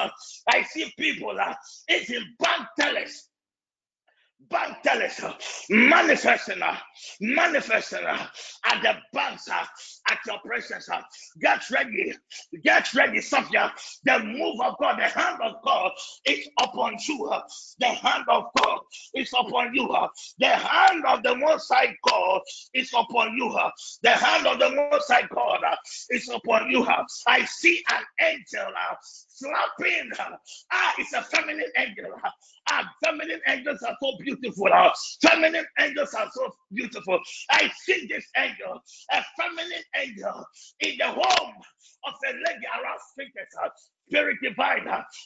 I see people eating bank tellers. Bank tellers manifesting at the banks, at your presence. Get ready, Sophia. The move of God, the hand of God is upon you. The hand of God is upon you. The hand of the Most High God is upon you. The hand of the Most High God is upon you. I see an angel slapping. It's a feminine angel. Feminine angels are so beautiful. Feminine angels are so beautiful. I see this angel, a feminine angel, in the home of a lady around 6 years. Spirit divine,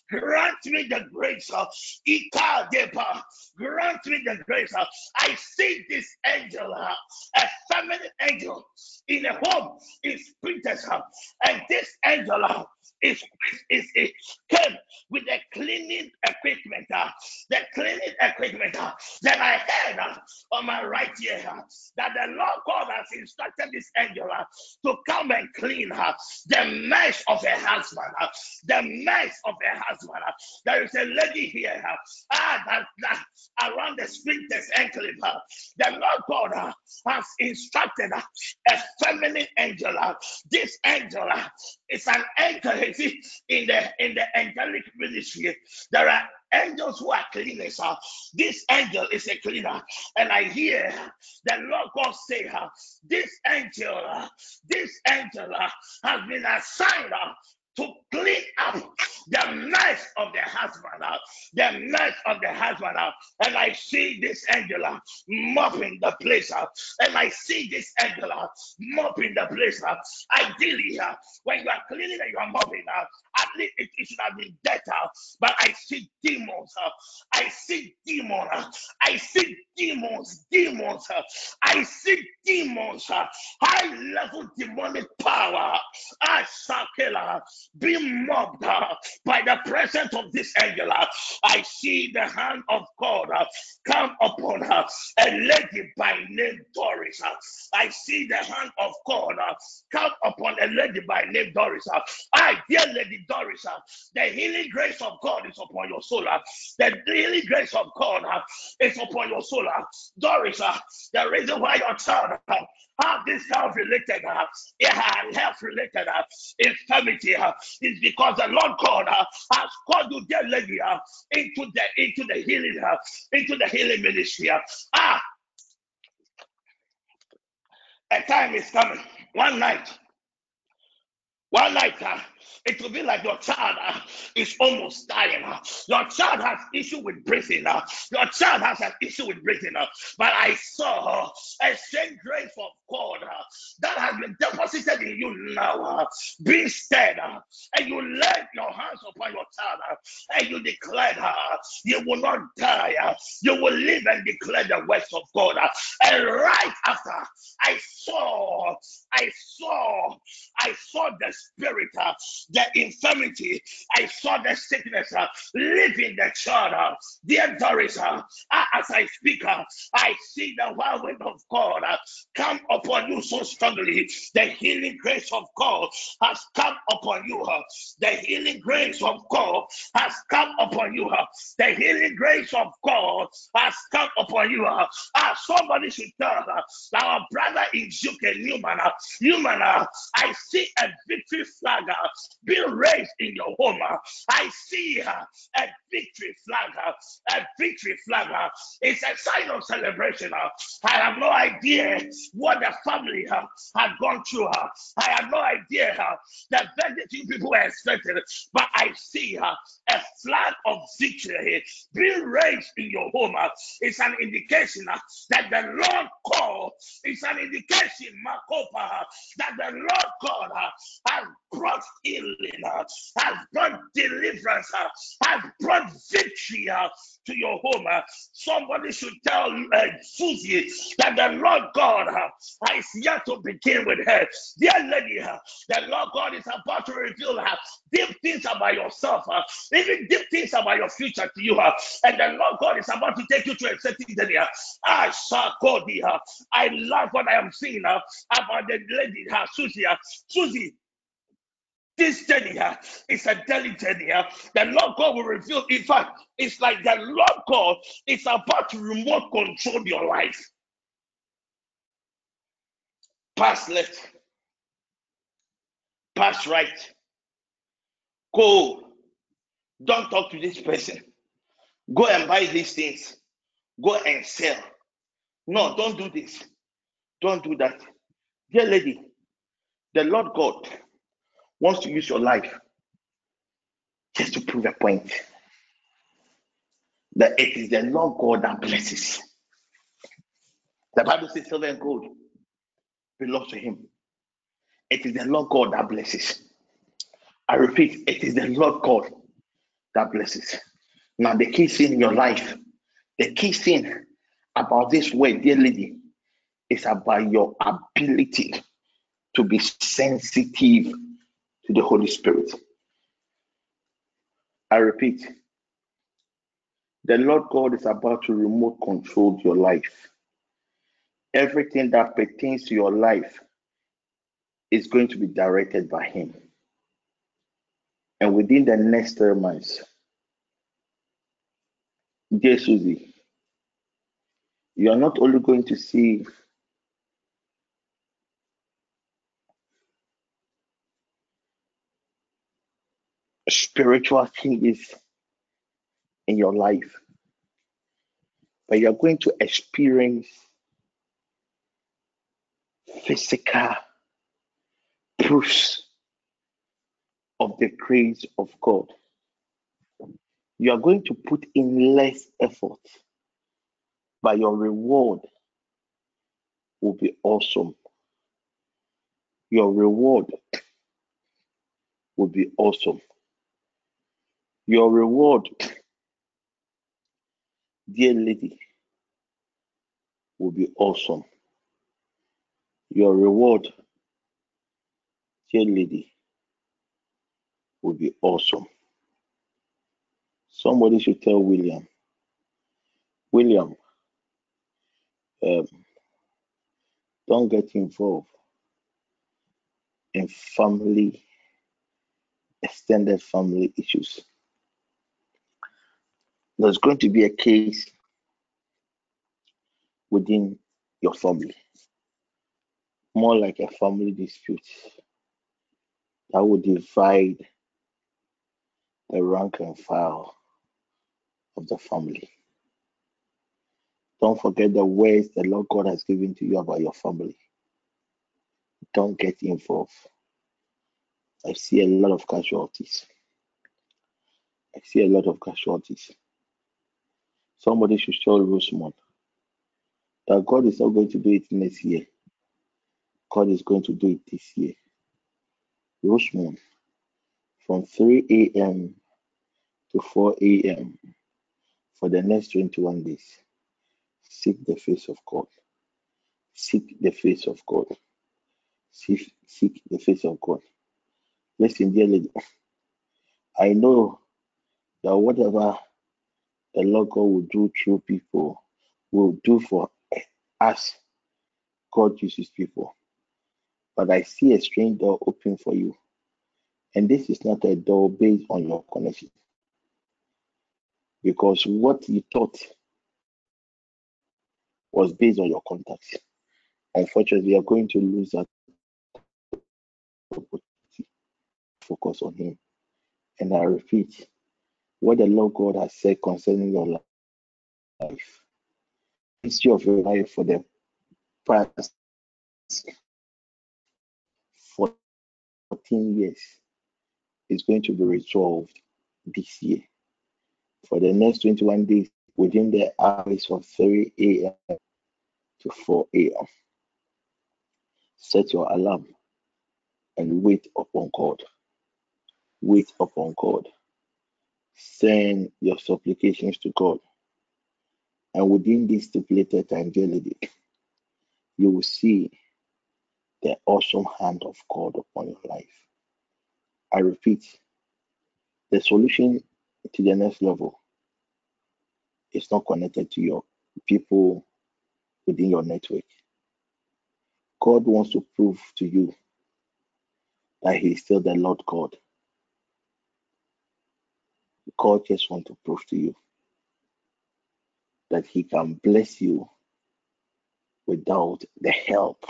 grant me the grace. Grant me the grace. I see this angel, a feminine angel, in a home in Pentecost, and this angel it came with a cleaning equipment. The cleaning equipment that I had on my right ear, that the Lord God has instructed this angel to come and clean the mess of a husband. The mess of a husband. There is a lady here around the Sphinx enclave. The Lord God has instructed a feminine angel. This angel is an angel in the angelic ministry. There are angels who are cleaners. This angel is a cleaner, and I hear the Lord God say, "This angel has been assigned to clean up the mess of the husband, the mess of the husband." And I see this angel mopping the place up. And I see this angel mopping the place up. Ideally, when you are cleaning and you are mopping up, at least it should have been dead out. But I see demons. I see demons. I see demons. Demons. I see demons. High level demonic power. I shall kill her. Be mobbed by the presence of this angel. I see the hand of God come upon her, a lady by name Doris. I see the hand of God come upon a lady by name Doris. Dear Lady Doris, the healing grace of God is upon your soul. The healing grace of God is upon your soul. Doris, the reason why your child have this health-related, health-related infirmity is because the Lord God has called you, dear lady, into the healing ministry. A time is coming. One night, it will be like your child is almost dying. Your child has issue with breathing. Your child has an issue with breathing. But I saw a strange grace of God that has been deposited in you now. Be steady, and you lay your hands upon your child, and you declare her, you will not die. You will live and declare the works of God. And right after, I saw the spirit, the infirmity, I saw the sickness leaving the child. Dear Doris, as I speak, I see the whirlwind of God come upon you so strongly. The healing grace of God has come upon you. The healing grace of God has come upon you. The healing grace of God has come upon you. Somebody should tell our brother in UK, Newman, I see a victory flag be raised in your home. I see a victory flag. A victory flag. It's a sign of celebration. I have no idea what the family had gone through. I have no idea the very people were expected, but I see a flag of victory being raised in your home. It's an indication that the Lord God, it's an indication, Makopa, that the Lord God has brought healing, has brought deliverance, has brought victory to your home. Somebody should tell Susie that the Lord God is yet to begin with her. Dear lady, the Lord God is about to reveal deep things about yourself, even deep things about your future to you. And the Lord God is about to take you to a certain day. I love what I am seeing about the lady, Susie. Susie, this journey is a daily journey. The Lord God will reveal. In fact, it's like the Lord God is about to remote control your life. Pass left, pass right, go. Don't talk to this person. Go and buy these things. Go and sell. No, don't do this. Don't do that. Dear lady, the Lord God wants to use your life just to prove a point that it is the Lord God that blesses. The Bible says silver and gold belongs to him. It is the Lord God that blesses. I repeat, it is the Lord God that blesses. Now, the key thing in your life, the key thing about this word, dear lady, is about your ability to be sensitive to the Holy Spirit. I repeat, the Lord God is about to remote control your life. Everything that pertains to your life is going to be directed by Him. And within the next 3 months, dear Susie, you are not only going to see spiritual changes in your life, but you are going to experience physical proofs of the grace of God. You are going to put in less effort, but your reward will be awesome. Your reward will be awesome. Your reward, dear lady, will be awesome. Your reward, dear lady, will be awesome. Somebody should tell William. William, don't get involved in family, extended family issues. There's going to be a case within your family, more like a family dispute that will divide the rank and file of the family. Don't forget the words the Lord God has given to you about your family. Don't get involved. I see a lot of casualties. I see a lot of casualties. Somebody should tell Rosemont that God is not going to do it next year. God is going to do it this year. Rosemont, from 3 a.m. to 4 a.m. for the next 21 days, seek the face of God. Seek the face of God. Seek the face of God. Listen, dear lady, I know that whatever the Lord God will do through people, will do for us. God uses people. But I see a strange door open for you. And this is not a door based on your connection. Because what you thought was based on your contacts. Unfortunately, you are going to lose that opportunity. Focus on Him. And I repeat, what the Lord God has said concerning your life, history of your life for the past 14 years is going to be resolved this year. For the next 21 days, within the hours of 3 a.m. to 4 a.m., set your alarm and wait upon God. Wait upon God. Send your supplications to God, and within this stipulated time, you will see the awesome hand of God upon your life. I repeat, the solution to the next level is not connected to your people within your network. God wants to prove to you that He is still the Lord God. God just wants to prove to you that He can bless you without the help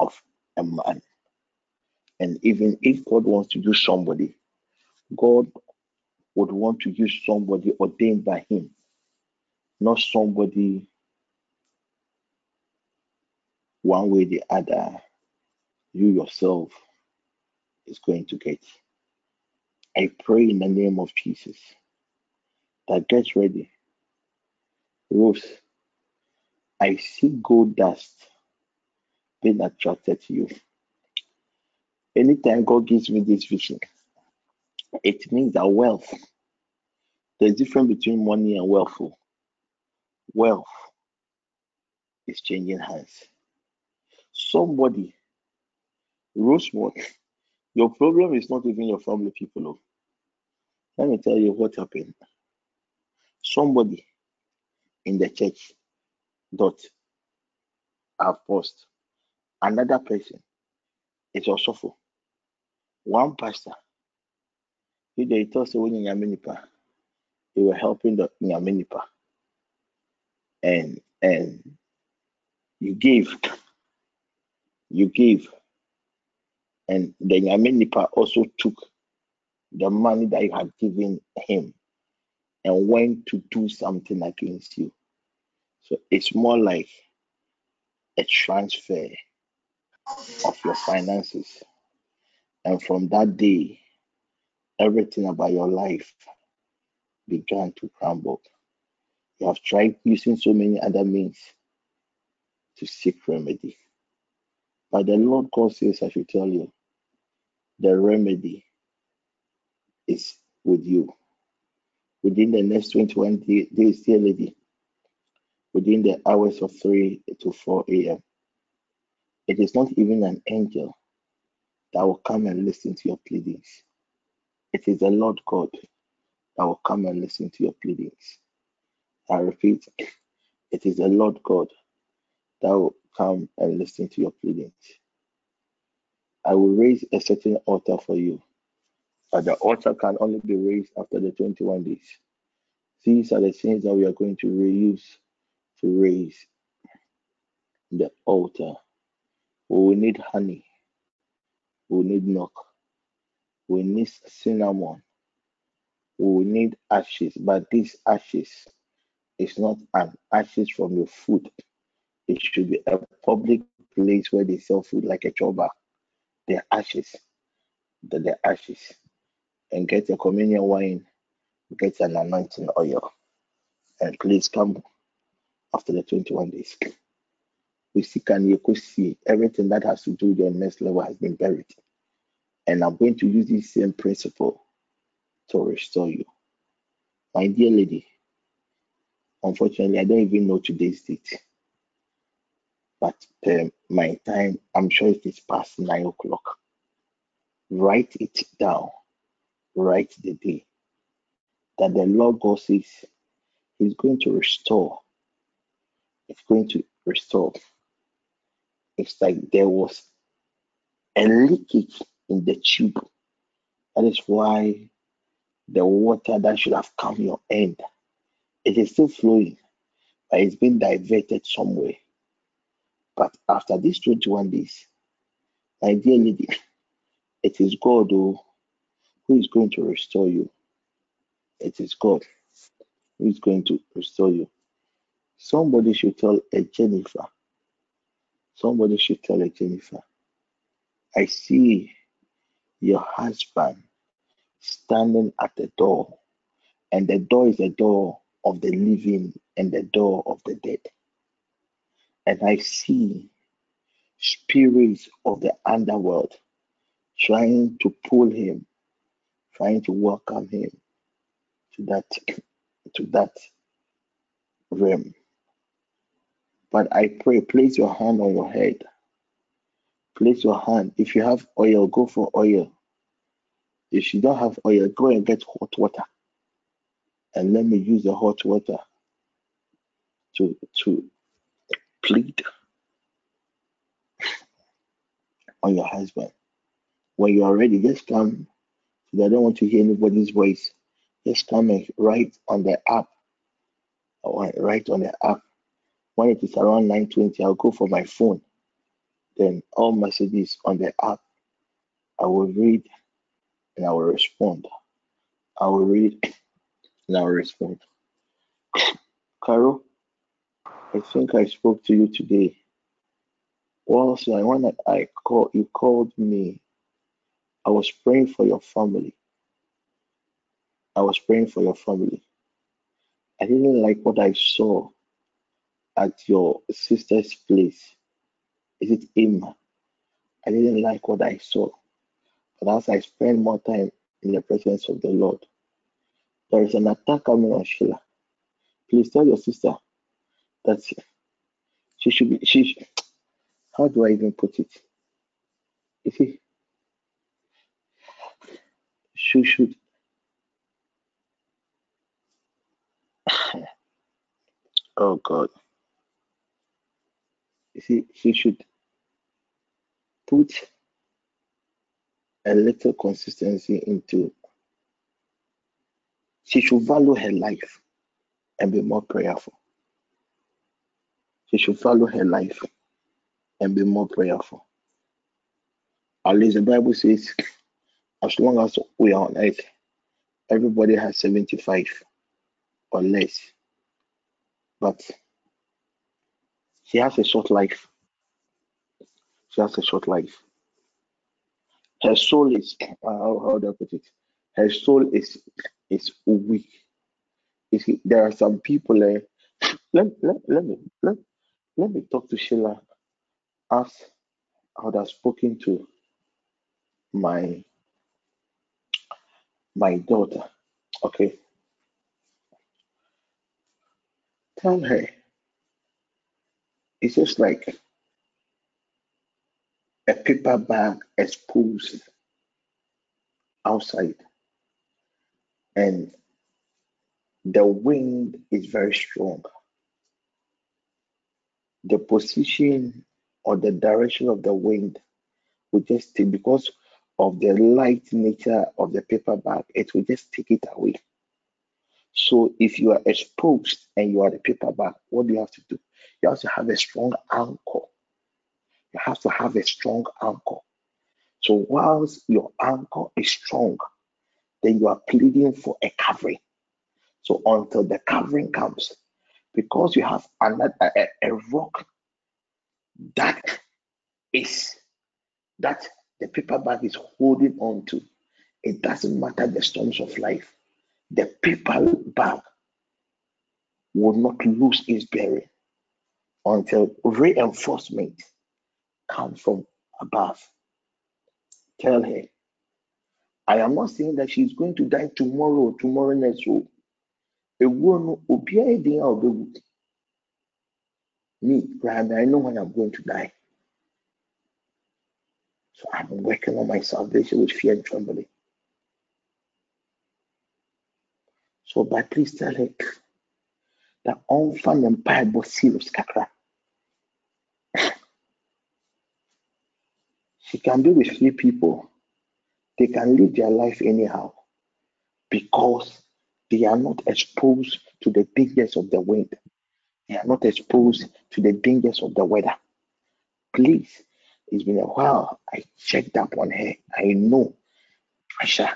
of a man. And even if God wants to use somebody, God would want to use somebody ordained by Him, not somebody one way or the other you yourself is going to get. I pray in the name of Jesus that gets ready. Rose, I see gold dust being attracted to you. Anytime God gives me this vision, it means that wealth, there's a difference between money and wealth. Wealth is changing hands. Somebody, Rosemont, your problem is not even your family people. Let me tell you what happened. Somebody in the church dot have paused. Another person is also for one pastor. They thought they were helping the Nyaminipa. And you gave, and the Nyaminipa also took the money that you had given him and went to do something against you. So it's more like a transfer of your finances. And from that day, everything about your life began to crumble. You have tried using so many other means to seek remedy. But the Lord God says, I should tell you, the remedy is with you. Within the next 21 days, dear lady, within the hours of 3 to 4 a.m., it is not even an angel that will come and listen to your pleadings. It is the Lord God that will come and listen to your pleadings. I repeat, it is the Lord God that will come and listen to your pleadings. I will raise a certain altar for you, but the altar can only be raised after the 21 days. These are the things that we are going to reuse to raise the altar. We will need honey. We will need milk. We need cinnamon. We will need ashes, but these ashes is not an ashes from your food. It should be a public place where they sell food like a choba. The ashes. And get a communion wine, get an anointing oil. And please come after the 21 days. We see, can you see everything that has to do with your next level has been buried. And I'm going to use this same principle to restore you. My dear lady, unfortunately, I don't even know today's date. But my time, I'm sure it is past 9 o'clock. Write it down. Write the day that the Lord God says He's going to restore. It's going to restore. It's like there was a leakage in the tube. That is why the water that should have come your end, it is still flowing, but it's been diverted somewhere. But after these 21 days, my dear lady, it is God who is going to restore you. It is God who is going to restore you. Somebody should tell a Jennifer. Somebody should tell a Jennifer, I see your husband standing at the door, and the door is the door of the living and the door of the dead. And I see spirits of the underworld trying to pull him, trying to welcome him to that realm. But I pray, place your hand on your head. Place your hand. If you have oil, go for oil. If you don't have oil, go and get hot water. And let me use the hot water to plead on your husband. When you are ready, just come. I don't want to hear anybody's voice. Just come and write on the app. I want to write on the app. When it is around 9:20, I'll go for my phone. Then all messages on the app, I will read and I will respond. I will read and I will respond. Carol, I think I spoke to you today. Also, you called me. I was praying for your family. I didn't like what I saw at your sister's place. Is it Emma? I didn't like what I saw. But as I spend more time in the presence of the Lord, there is an attack coming on Sheila. Please tell your sister that she should be, how do I even put it? You see, she should, oh God. You see, she should put a little consistency into, she should value her life and be more prayerful. She should value her life and be more prayerful. At least the Bible says, as long as we are on earth, everybody has 75 or less. But she has a short life. She has a short life. Her soul is, how do I put it? Her soul is weak. You see, there are some people. Let me talk to Sheila as I would have spoken to my daughter. Okay. Tell her. It's just like a paper bag exposed outside, and the wind is very strong. The position or the direction of the wind will just take, because of the light nature of the paper bag, it will just take it away. So if you are exposed and you are the paper bag, what do you have to do? You have to have a strong anchor. You have to have a strong anchor. So whilst your anchor is strong, then you are pleading for a covering. So until the covering comes, because you have another a rock that the paper bag is holding on to, it doesn't matter the storms of life, the paper bag will not lose its bearing until reinforcement comes from above. Tell her, I am not saying that she's going to die tomorrow next week. Me, Brad, I know when I'm going to die. So I've been working on my salvation with fear and trembling. So, but please tell her that all fun and pie was serious, Kakra. She can be with three people. They can live their life anyhow because they are not exposed to the dangers of the wind. They are not exposed to the dangers of the weather. Please, it's been a while. I checked up on her. I know pressure.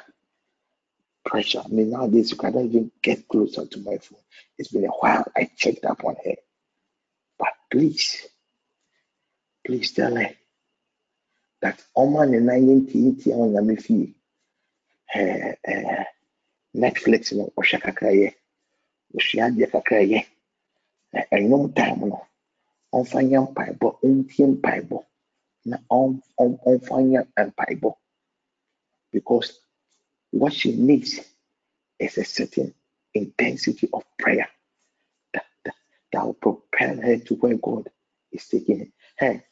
I mean, nowadays you cannot even get closer to my phone. It's been a while. I checked up on her. But please tell her that Oman and 19th on Namifi Netflix no Oshakakaye. Oshiadia Kakaye. A long time no. On Fanyam Pibo, Untian Pibo. Now on Fanyam and Pibo. Because what she needs is a certain intensity of prayer that will propel her to where God is taking her. Hey,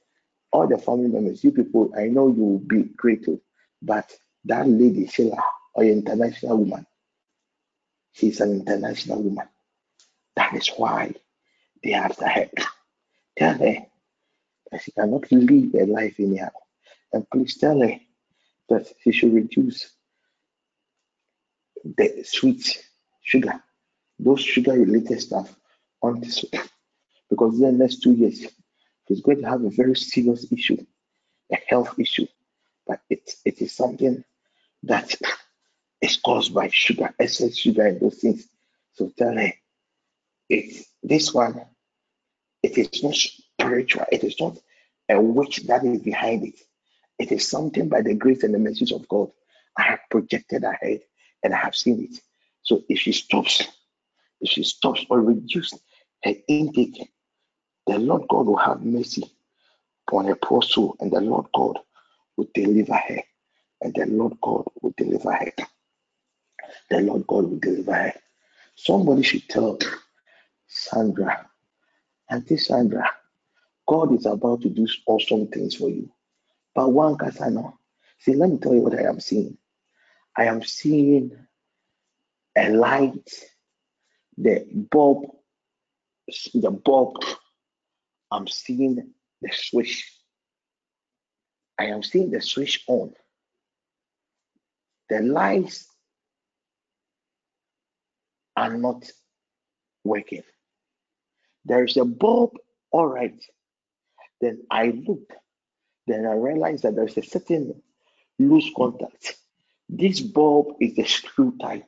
all the family members, you people, I know you will be grateful, but that lady, Sheila, an international woman. She's an international woman. That is why they are after her. Tell her that she cannot live her life in her. And please tell her that she should reduce the sweet sugar, those sugar-related stuff, on this, because in the next 2 years, she's going to have a very serious issue, a health issue. But it is something that is caused by sugar, excess sugar, and those things. So tell her, it is not spiritual. It is not a witch that is behind it. It is something by the grace and the message of God I have projected ahead. And I have seen it. So if she stops or reduces her intake, the Lord God will have mercy upon her poor soul, and the Lord God will deliver her. and the Lord God will deliver her. The Lord God will deliver her. Somebody should tell Sandra, Auntie Sandra, God is about to do awesome things for you. But one Kasano, see, let me tell you what I am seeing. I am seeing a light, the bulb, I'm seeing the switch. I am seeing the switch on. The lights are not working. There is a bulb, all right. Then I looked, then I realized that there's a certain loose contact. This bulb is a screw type.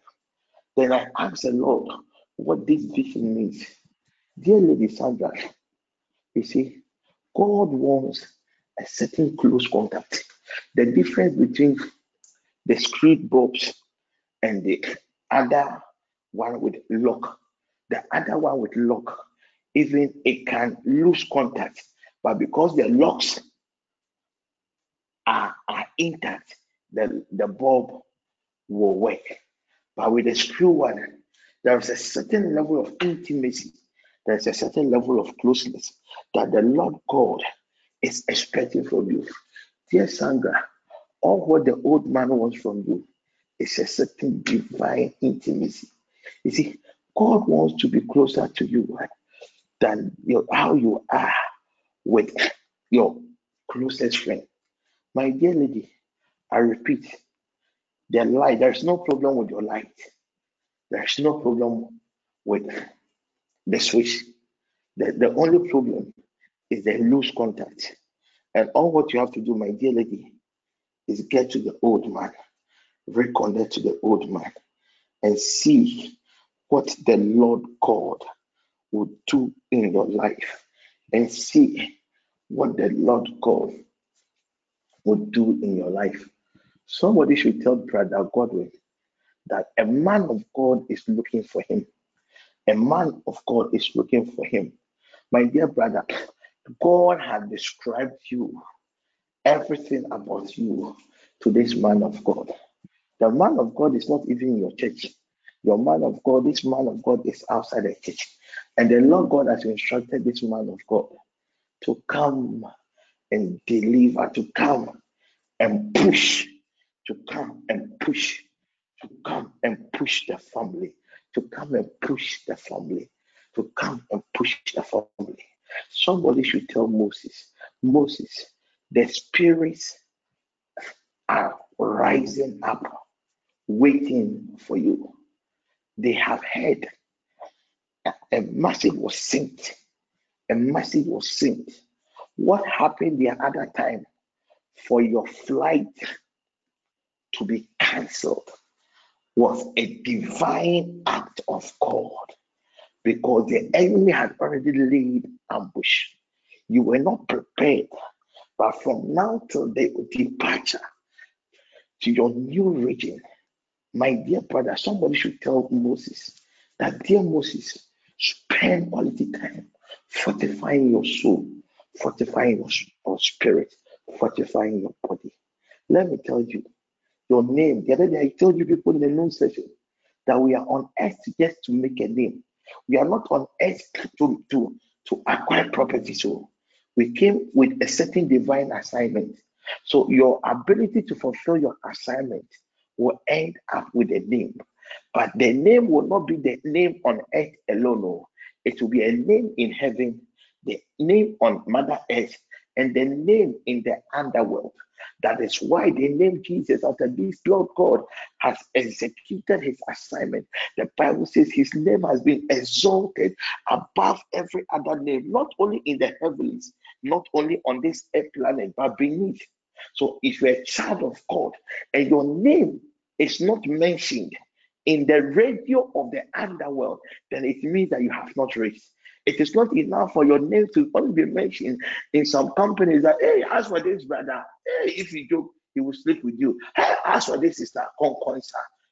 Then I asked the Lord what this vision means. Dear Lady Sandra, you see, God wants a certain close contact. The difference between the screw bulbs and the other one with lock. The other one with lock, even it can lose contact, but because the locks are intact, the bulb will work. But with the screw one, there is a certain level of intimacy, there is a certain level of closeness that the Lord God is expecting from you. Dear Sandra, all what the old man wants from you is a certain divine intimacy. You see, God wants to be closer to you than how you are with your closest friend. My dear lady, I repeat, the light, there's no problem with your light. There's no problem with the switch. The only problem is the loose contact. And all what you have to do, my dear lady, is get to the old man, reconnect to the old man, and see what the Lord God will do in your life, and see what the Lord God will do in your life. Somebody should tell Brother Godwin that a man of God is looking for him. A man of God is looking for him. My dear brother, God had described you, everything about you, to this man of God. The man of God is not even in your church. Your man of God, this man of God is outside the church. And the Lord God has instructed this man of God to come and deliver, to come and push, to come and push, to come and push the family, to come and push the family, to come and push the family. Somebody should tell Moses, Moses, the spirits are rising up, waiting for you. They have heard a message was sent. A message was sent. What happened the other time for your flight to be cancelled was a divine act of God, because the enemy had already laid ambush. You were not prepared, but from now till the departure to your new region, my dear brother, somebody should tell Moses that, dear Moses, spend quality time fortifying your soul, fortifying your spirit, fortifying your body. Let me tell you, your name, the other day I told you people in the noon session that we are on earth just to make a name. We are not on earth to acquire property. So we came with a certain divine assignment. So your ability to fulfill your assignment will end up with a name. But the name will not be the name on earth alone. No. It will be a name in heaven, the name on Mother Earth, and the name in the underworld. That is why they named Jesus after this Lord God has executed his assignment. The Bible says his name has been exalted above every other name, not only in the heavens, not only on this earth planet, but beneath. So if you're a child of God and your name is not mentioned in the radio of the underworld, then it means that you have not raised. It is not enough for your name to only be mentioned in some companies that, hey, as for this brother, hey, if you joke, he will sleep with you. Hey, as for this sister, concern.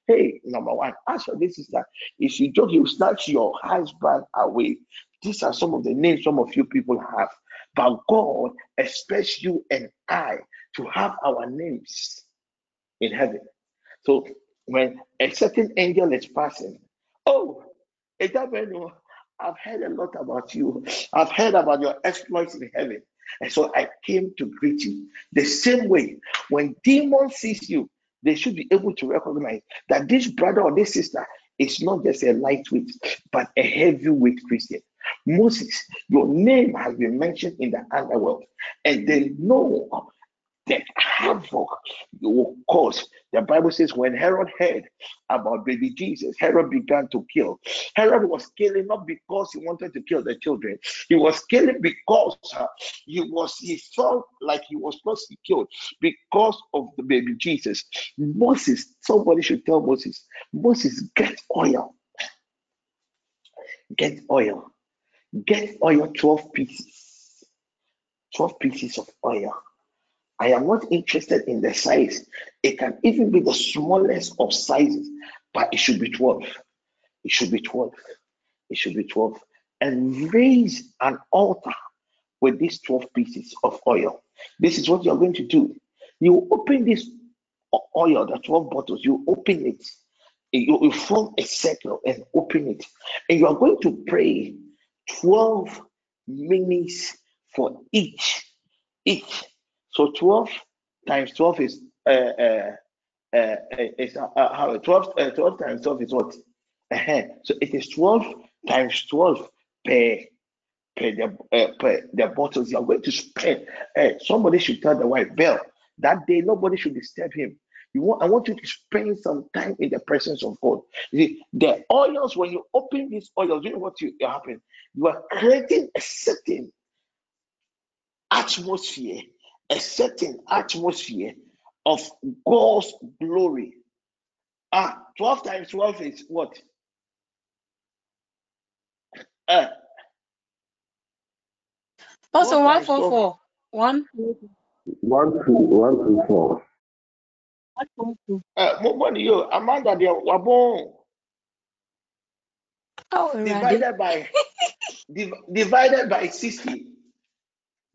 Hey, number one, as for this sister, if you joke, he will snatch your husband away. These are some of the names some of you people have. But God expects you and I to have our names in heaven. So when a certain angel is passing, oh, is that when I've heard a lot about you. I've heard about your exploits in heaven. And so I came to greet you. The same way, when demon sees you, they should be able to recognize that this brother or this sister is not just a lightweight, but a heavyweight Christian. Moses, your name has been mentioned in the underworld, and they know that havoc you will cause. The Bible says when Herod heard about baby Jesus, Herod began to kill. Herod was killing not because he wanted to kill the children. He was killing because he felt like he was supposed to be killed because of the baby Jesus. Moses, somebody should tell Moses, Moses, get oil. Get oil. Get oil, 12 pieces. 12 pieces of oil. I am not interested in the size. It can even be the smallest of sizes, but it should be 12. It should be 12. It should be 12. And raise an altar with these 12 pieces of oil. This is what you're going to do. You open this oil, the 12 bottles, you open it. You form a circle and open it. And you are going to pray 12 minutes for each. So 12 times 12 is 12 times 12 is what? So it is 12 times 12 per the bottles you are going to spread. Somebody should tell the wife, Bell, that day nobody should disturb him. I want you to spend some time in the presence of God. You see, the oils, when you open these oils, you know what happens? You are creating a certain atmosphere. A certain atmosphere of God's glory. 12 times 12 is what? 144. 144. 144. Amanda, they are born. Divided by 60.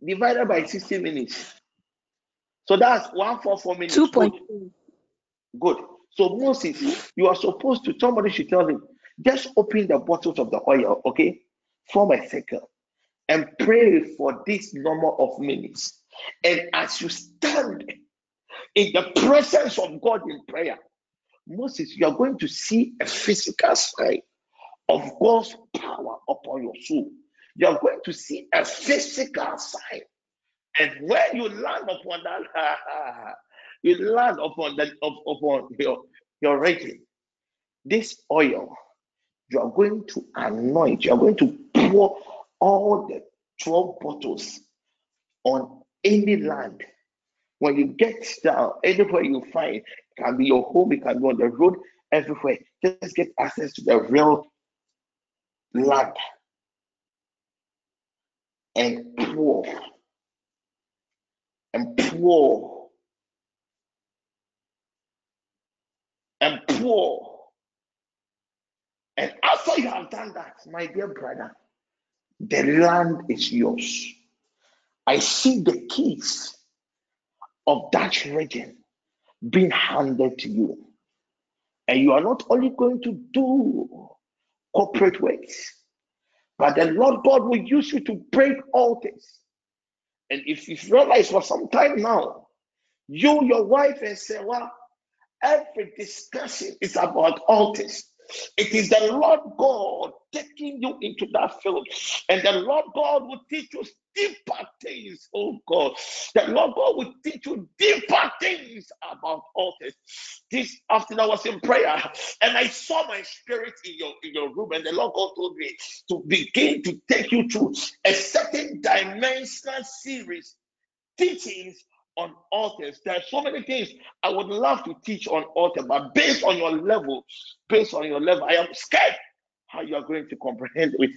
Divided by 60 minutes. So that's 144 minutes. 2.2. Good. So Moses, you are supposed to, somebody should tell him, just open the bottles of the oil, okay? Form a circle and pray for this number of minutes. And as you stand in the presence of God in prayer, Moses, you are going to see a physical sign of God's power upon your soul. You are going to see a physical sign. And when you land upon that, you land upon that, upon your rating. This oil, you are going to anoint, you are going to pour all the 12 bottles on any land. When you get down, anywhere you find, it can be your home, it can be on the road, everywhere. Just get access to the real land and pour. And pour, and pour. And after you have done that, my dear brother, the land is yours. I see the keys of that region being handed to you. And you are not only going to do corporate works, but the Lord God will use you to break all things. And if you realize for some time now, you, your wife, and say, well, every discussion is about altars. It is the Lord God taking you into that field. And the Lord God will teach you deeper things, oh God. The Lord God will teach you deeper things about altars. This afternoon I was in prayer and I saw my spirit in your room, and the Lord God told me to begin to take you through a certain dimensional series teachings on altars. There are so many things I would love to teach on altar, but based on your level, I am scared how you are going to comprehend it.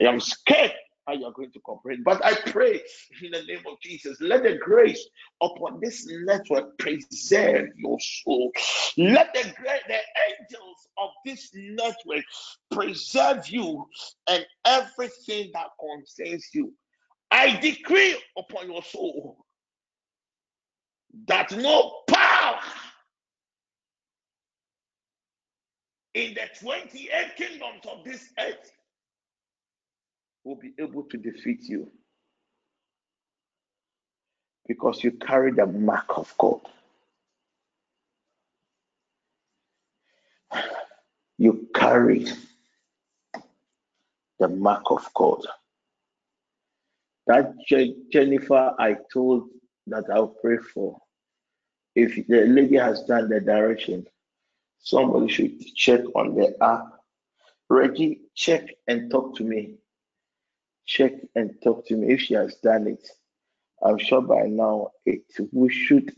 I am scared how you are going to comprehend. But I pray in the name of Jesus, let the grace upon this network preserve your soul. Let the angels of this network preserve you and everything that concerns you. I decree upon your soul that no power in the 28 kingdoms of this earth will be able to defeat you, because you carry the mark of God. You carry the mark of God. That Jennifer I told that I'll pray for, if the lady has done the direction, somebody should check on the app. Reggie, check and talk to me. Check and talk to me if she has done it. I'm sure by now it should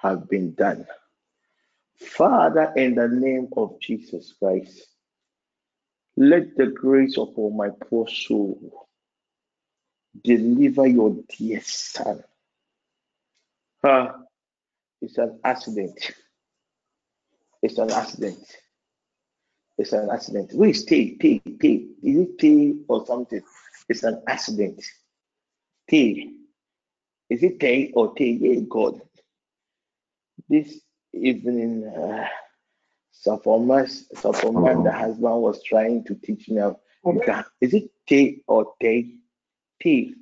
have been done. Father, in the name of Jesus Christ, let the grace upon my poor soul deliver your dear son. It's an accident. It's an accident. It's an accident. Wait, stay. Is it T or something? It's an accident. T. Is it T or T? Yeah, God. This evening, Sapoma, the husband was trying to teach me. Is it T or T? T.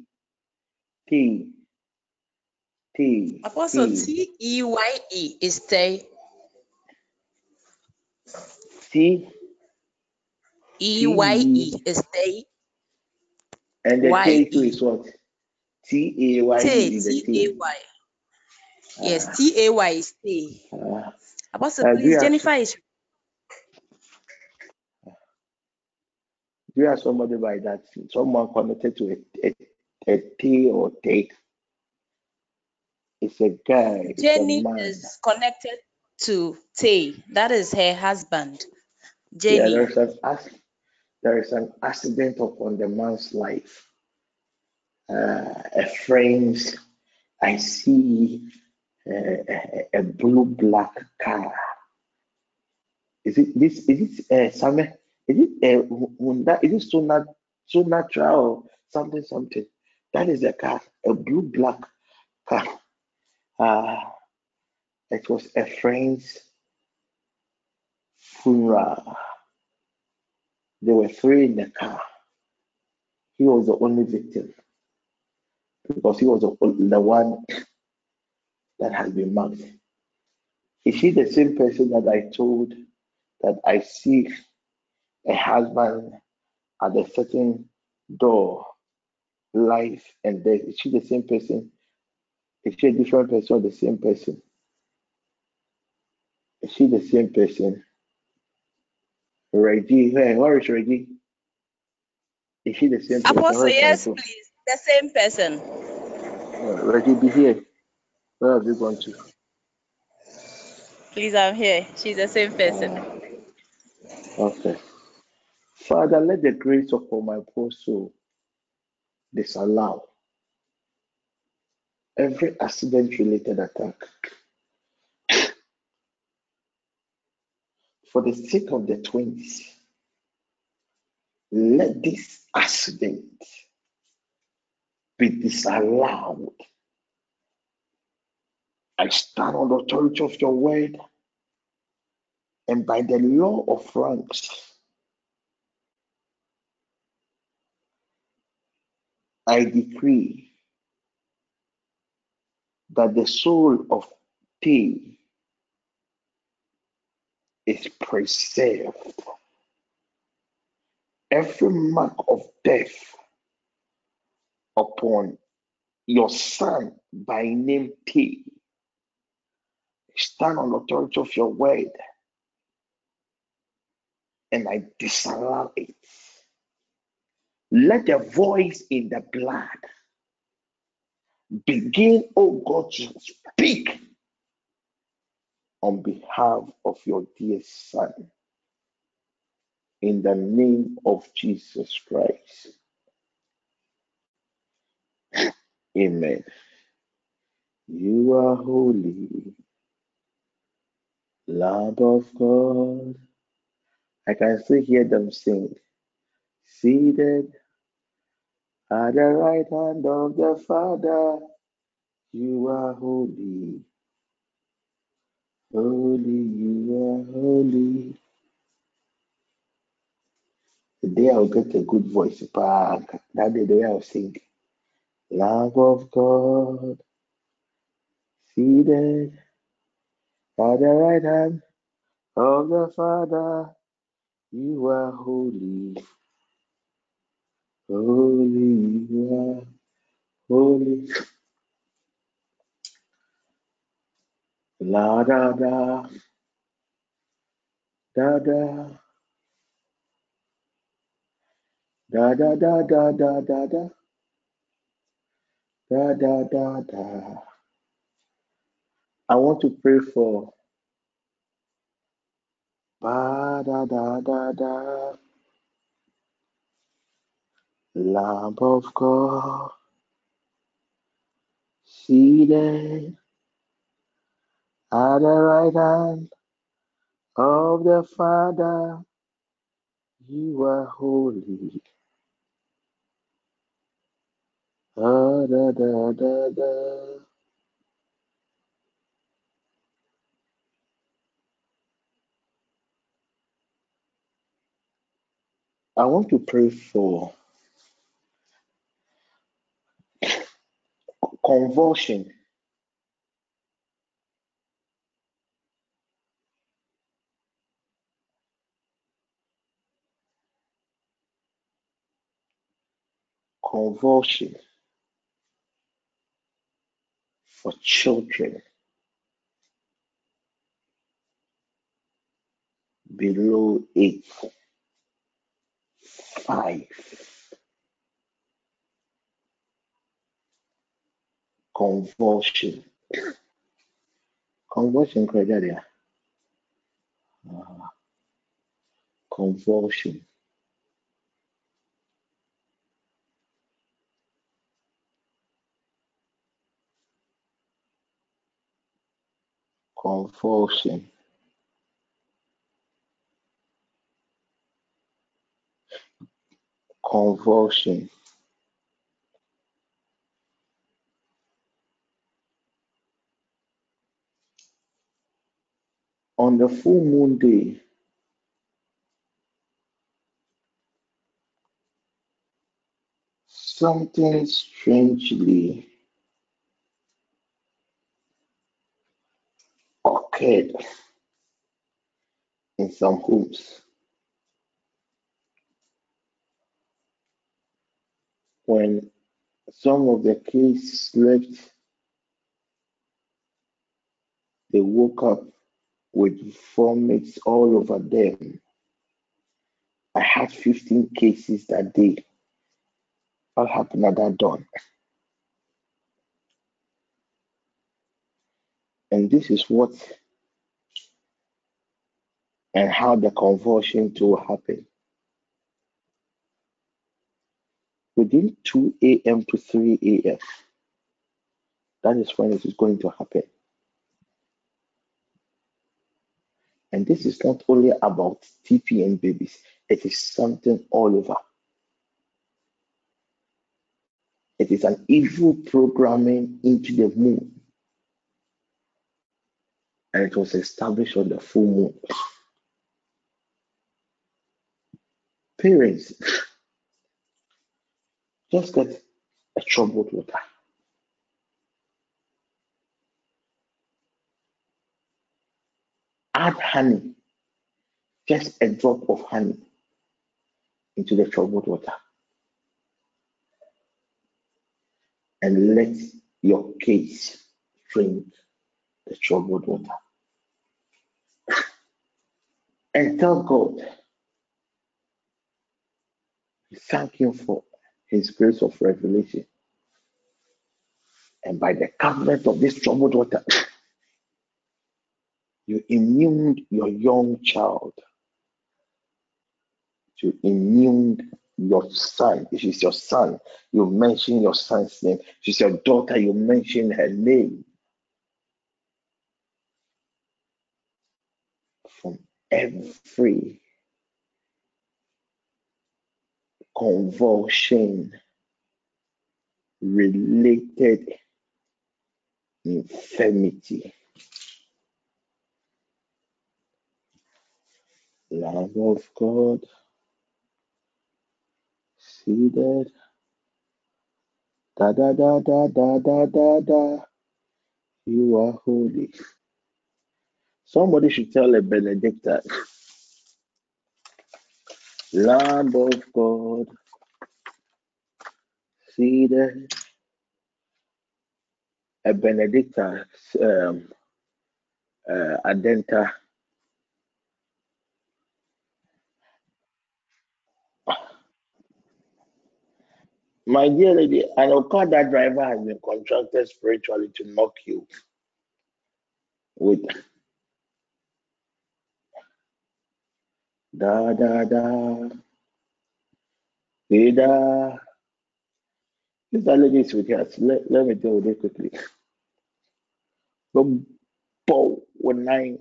Apostle, T-E-Y-E is T. T-E-Y-E is T. And the T too is what? T-A-Y-E. T-A-Y. Yes, T-A-Y is T. Apostle, please, Jennifer is. Do you have somebody by that? Someone connected to a T or T? It's a guy. Jenny is connected to Tay. That is her husband. Jenny. Yeah, there is an accident upon the man's life. A friend's, I see a blue-black car. Is it this? Is it Samuel? Is it Honda? Is it Sonatra or something? That is a car, a blue-black car. It was a friend's funeral. There were three in the car. He was the only victim because he was the one that has been marked. Is he the same person that I told that I see a husband at a certain door, life and death? Is she the same person? Is she a different person or the same person? Is she the same person? Reggie, hey, where is Reggie? Is she the same person? Apostle, yes, please. The same person. Reggie, be here. Where have you gone to? Please, I'm here. She's the same person. Okay. Father, let the grace upon my poor soul disallow every accident-related attack. For the sake of the twins, let this accident be disallowed. I stand on the authority of your word, and by the law of ranks, I decree that the soul of T is preserved. Every mark of death upon your son by name T, stand on the authority of your word, and I disallow it. Let the voice in the blood begin, oh God, to speak on behalf of your dear son. In the name of Jesus Christ. Amen. You are holy, Lamb of God. I can still hear them sing. Seated at the right hand of the Father, you are holy. Holy, you are holy. day I'll get a good voice back. That day I'll sing, Lamb of God, seated at the right hand of the Father, you are holy. Holy, you are holy. La da da, da da, da da da da da da da, da da da da. I want to pray for ba da da da da. Lamb of God, seated at the right hand of the Father, you are holy. Da da da da da. I want to pray for convulsion. Convulsion for children below 8.5. Convulsion. Convulsion criteria. Convulsion. Convulsion. Convulsion. On the full moon day, something strangely occurred in some homes. When some of the kids slept, they woke up with vomits all over them. I had 15 cases that day. What happened at that dawn? And this is what and how the convulsion to happen. Within 2 a.m. to 3 a.m., that is when it is going to happen. And this is not only about TPN babies, it is something all over. It is an evil programming into the moon. And it was established on the full moon. Parents, just get a troubled water. Add honey, just a drop of honey into the troubled water, and let your kids drink the troubled water. And tell God, thank Him for His grace of revelation. And by the covenant of this troubled water, you immune your young child. You immune your son. If it's your son, you mention your son's name. If it's your daughter, you mention her name. From every convulsion related infirmity. Lamb of God, seated. Da da da da da da da da. You are holy. Somebody should tell a benedictor. Lamb of God, seated. A benedictor, adenta. My dear lady, an Okada driver has been contracted spiritually to knock you with da da da da da. These are ladies with us. Let me deal with it quickly. The ball when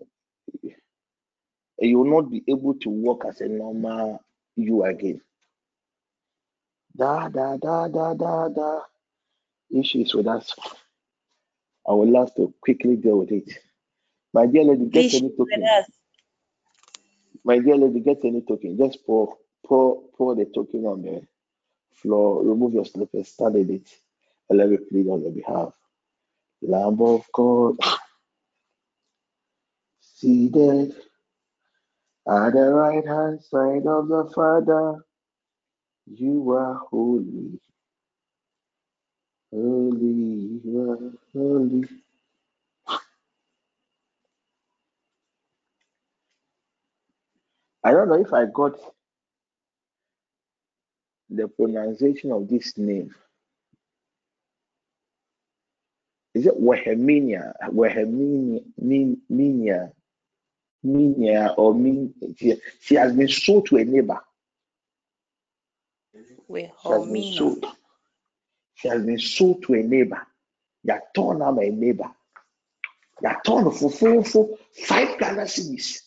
you will not be able to walk as a normal you again. Da da da da da da. If she is with us, I will love to quickly deal with it. My dear lady, get any token. My dear lady, get any token. Just pour the token on the floor. Remove your slippers, stand in it, and let me plead on your behalf. Lamb of God, seated at the right hand side of the Father. You are holy, holy, you are holy. I don't know if I got the pronunciation of this name. Is it Wehemiah? Wehemiah, or Min? She has been sold to a neighbor. She has been sold to a neighbor. They are torn out my neighbor. They are torn for four, 5 Ghana cedis.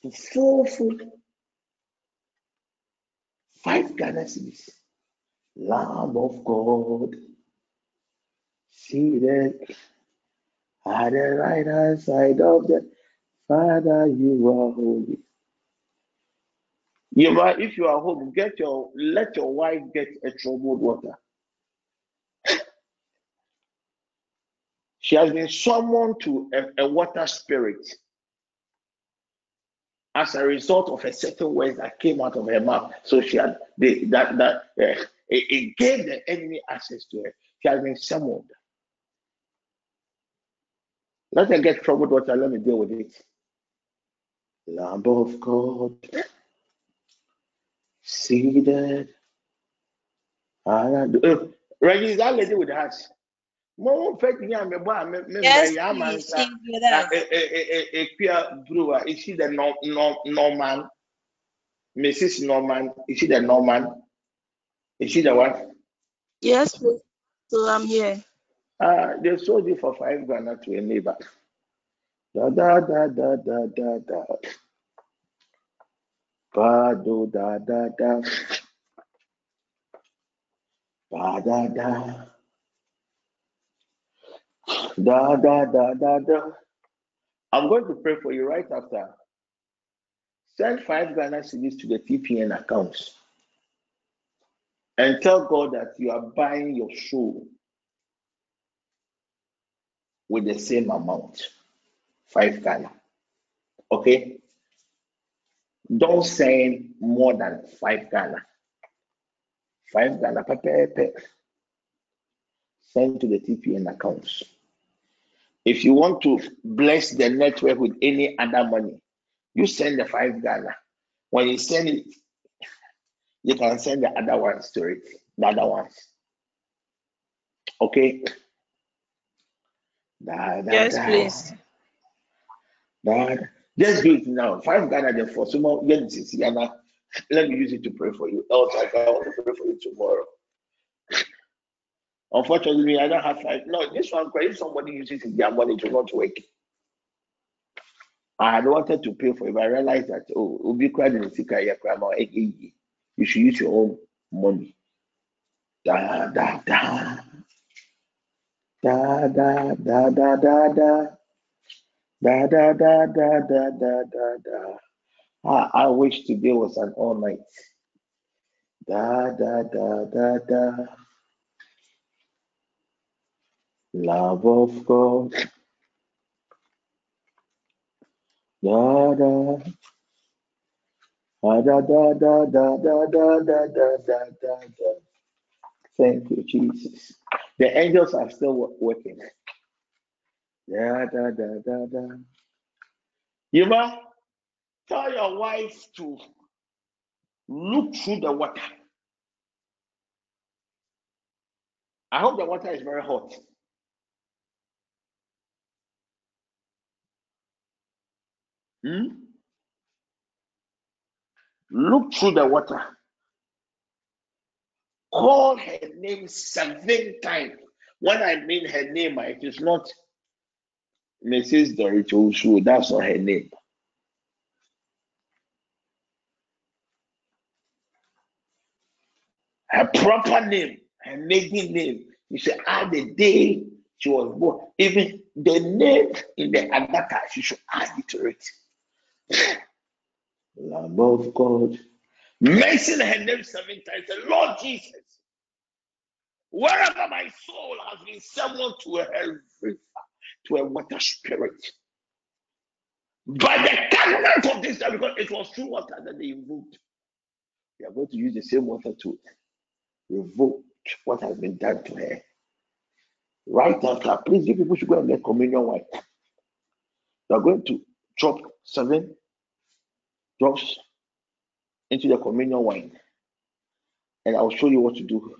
For four, 5 Ghana cedis. Lamb of God, seated at the right hand side of the Father, you are holy. You might, if you are home, let your wife get a troubled water. She has been summoned to a water spirit as a result of a certain words that came out of her mouth. So she had it gave the enemy access to her. She has been summoned. Let her get troubled water. Let me deal with it. Lamb of God, seated. Reggie, is that lady with the hats? Yes, Brewer. Is she the Norman? Mrs. Norman? Is she the Norman? Is she the one? Yes, please. So I'm here. They sold you for 5 Ghana to a neighbor. Da da da da da da da. Ba do da da da, ba da da, da da da da da. I'm going to pray for you right after. Send 5 Ghana cedis to the TPN accounts and tell God that you are buying your soul with the same amount, 5 Ghana. Okay. Don't send more than 5 Ghana. 5 Ghana. Send to the TPN accounts. If you want to bless the network with any other money, you send the 5 Ghana. When you send it, you can send the other ones to it. The other ones. Okay? Yes, please. Just do it now. 5 Ghana, therefore, tomorrow. Let me use it to pray for you. Else, I can't want to pray for you tomorrow. Unfortunately, I don't have 5. No, this one, if somebody uses their money to not work. I had wanted to pay for it, but I realized that, oh, you should use your own money. Da da da. Da da da da da da. Da da da da da da da da. I wish today was an all night. Da, da, da, da, da. Love of God. Da, da. Da, da, da, da, da, da, da, da, da, da, da. Thank you, Jesus. The angels are still working. Da, da, da, da, da. Yuma, tell your wife to look through the water. I hope the water is very hot. Look through the water. Call her name 7 times. When I mean her name, it is not Mrs. Dorito, that's not her name. Her proper name, her maiden name. You say, add the day she was born. Even the name in the Agatha, she should add it to it. Love of God. Mention her name 7 times. The Lord Jesus. Wherever my soul has been summoned to a river, to a water spirit. By the covenant of this time, because it was through water that they invoked. They are going to use the same water to revoke what has been done to her. Right after, please, you people should go and get communion wine. They are going to drop 7 drops into the communion wine. And I'll show you what to do.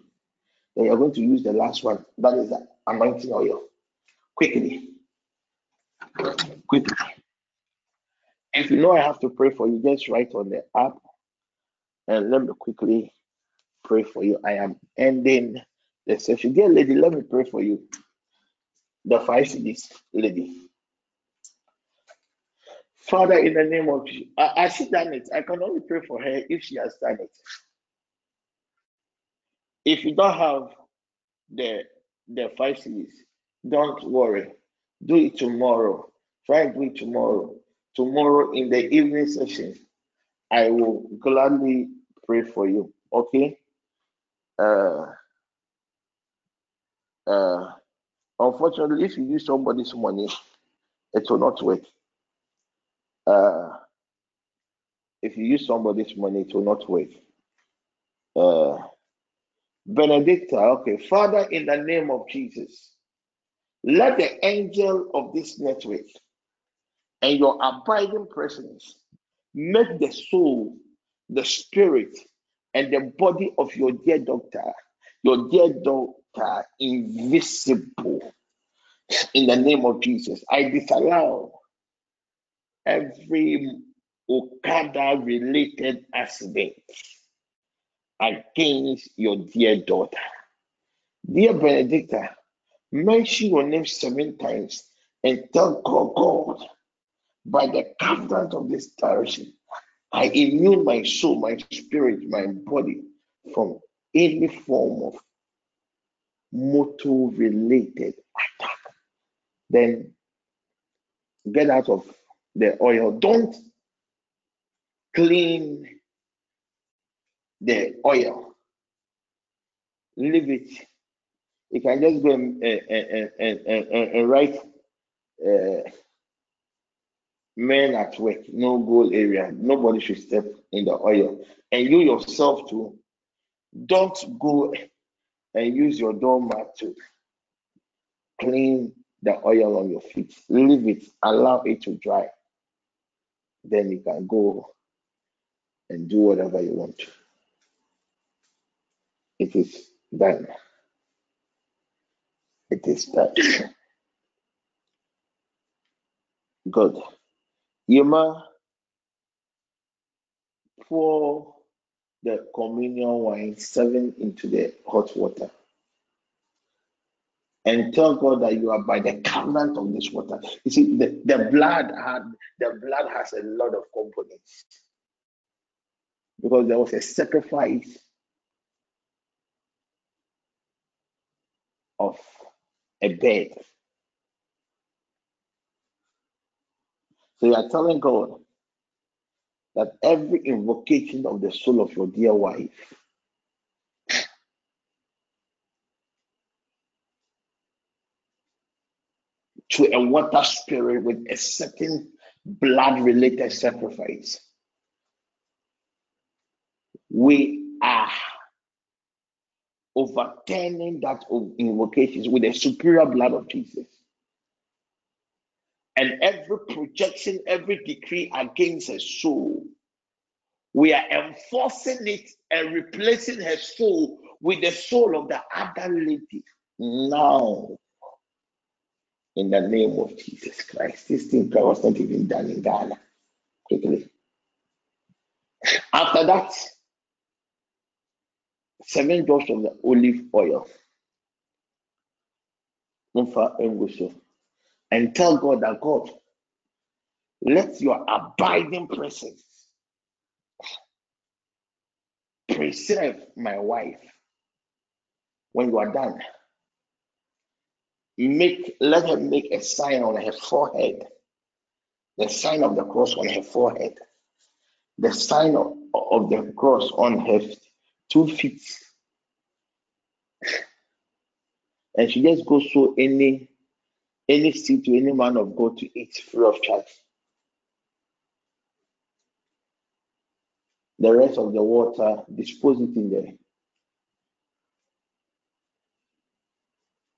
Then you're going to use the last one. That is the anointing oil. Quickly. If you know I have to pray for you, just write on the app and let me quickly pray for you. I am ending the session. Dear lady, let me pray for you. The 5 CDs, lady. Father, in the name of Jesus, as she done it, I can only pray for her if she has done it. If you don't have the 5 CDs, don't worry. Do it tomorrow. Try and do it tomorrow. Tomorrow in the evening session, I will gladly pray for you. Okay? Unfortunately, if you use somebody's money, it will not work. If you use somebody's money, it will not work. Benedicta, okay. Father, in the name of Jesus, let the angel of this network and your abiding presence make the soul, the spirit, and the body of your dear doctor, invisible. In the name of Jesus, I disallow every Okada-related accident against your dear daughter. Dear Benedicta, mention your name 7 times and tell God, by the covenant of this direction, I immune my soul, my spirit, my body from any form of motor-related attack. Then get out of the oil. Don't clean the oil. Leave it. You can just go and write men at work, no goal area. Nobody should step in the oil. And you yourself too. Don't go and use your doormat to clean the oil on your feet. Leave it. Allow it to dry. Then you can go and do whatever you want. It is done. It is done. Good. Yuma, pour the communion wine 7 into the hot water. And tell God that you are by the covenant of this water. You see, the blood has a lot of components. Because there was a sacrifice of a bed. So you are telling God that every invocation of the soul of your dear wife to a water spirit with a certain blood-related sacrifice. We are overturning that invocation with the superior blood of Jesus. And every projection, every decree against a soul, we are enforcing it and replacing her soul with the soul of the other lady now. In the name of Jesus Christ, this thing was not even done in Ghana. Quickly. After that, 7 drops of the olive oil. And tell God that God, let your abiding presence preserve my wife. When you are done, let her make a sign on her forehead, the sign of the cross on her forehead, the sign of the cross on her 2 feet. And she just goes to any seed to any man of God to eat free of charge. The rest of the water, dispose it in the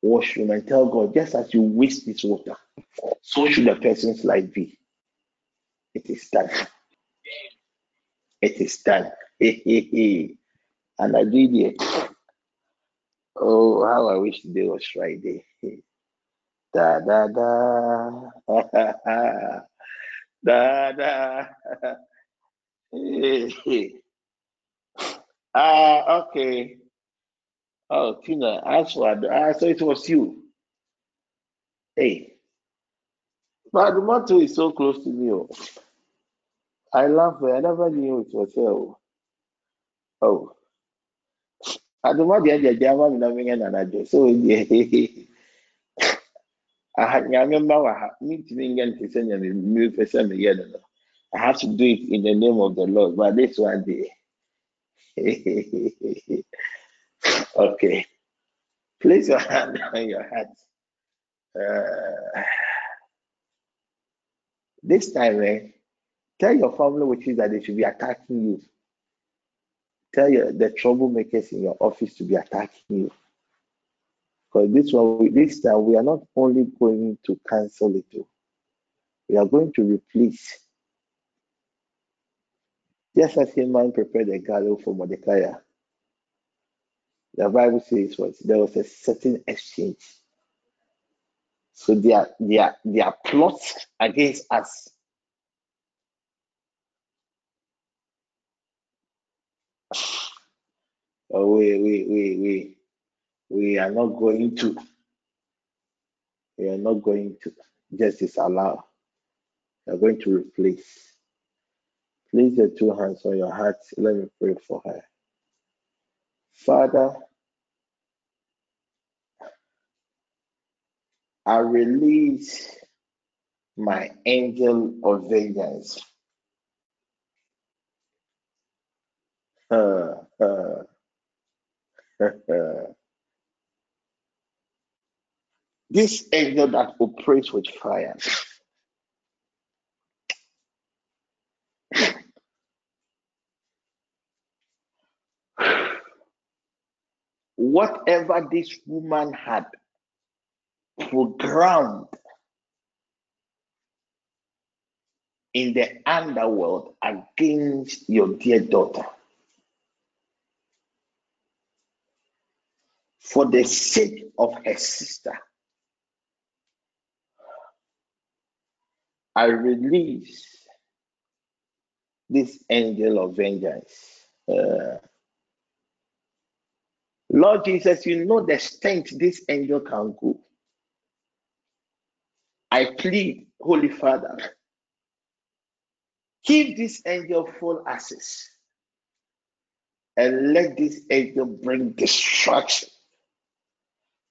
washroom and tell God, just as you waste this water, so should a person's life be. It is done. It is done. And I did it. Oh, how I wish today was Friday. Da da da. Da da. Okay. Oh, Tina, so it was you. Hey. But the motto is so close to me. I love her. I never knew it was her. Oh. I don't want the German loving and I do. So, I had I have to do it in the name of the Lord, but this one day. Okay. Place your hand on your heart. This time, tell your family which is that they should be attacking you. Tell the troublemakers in your office to be attacking you. Because this time, we are not only going to cancel it, we are going to replace. Just as Haman prepared a gallows for Mordecai, the Bible says what there was a certain exchange. So their plots against us. Oh, we are not going to. We are not going to just disallow. We are going to replace. Place your 2 hands on your heart. Let me pray for her. Father, I release my angel of vengeance. This angel that operates with fire. Whatever this woman had programmed in the underworld against your dear daughter, for the sake of her sister, I release this angel of vengeance. Lord Jesus, you know the extent this angel can go. I plead, Holy Father, give this angel full access and let this angel bring destruction,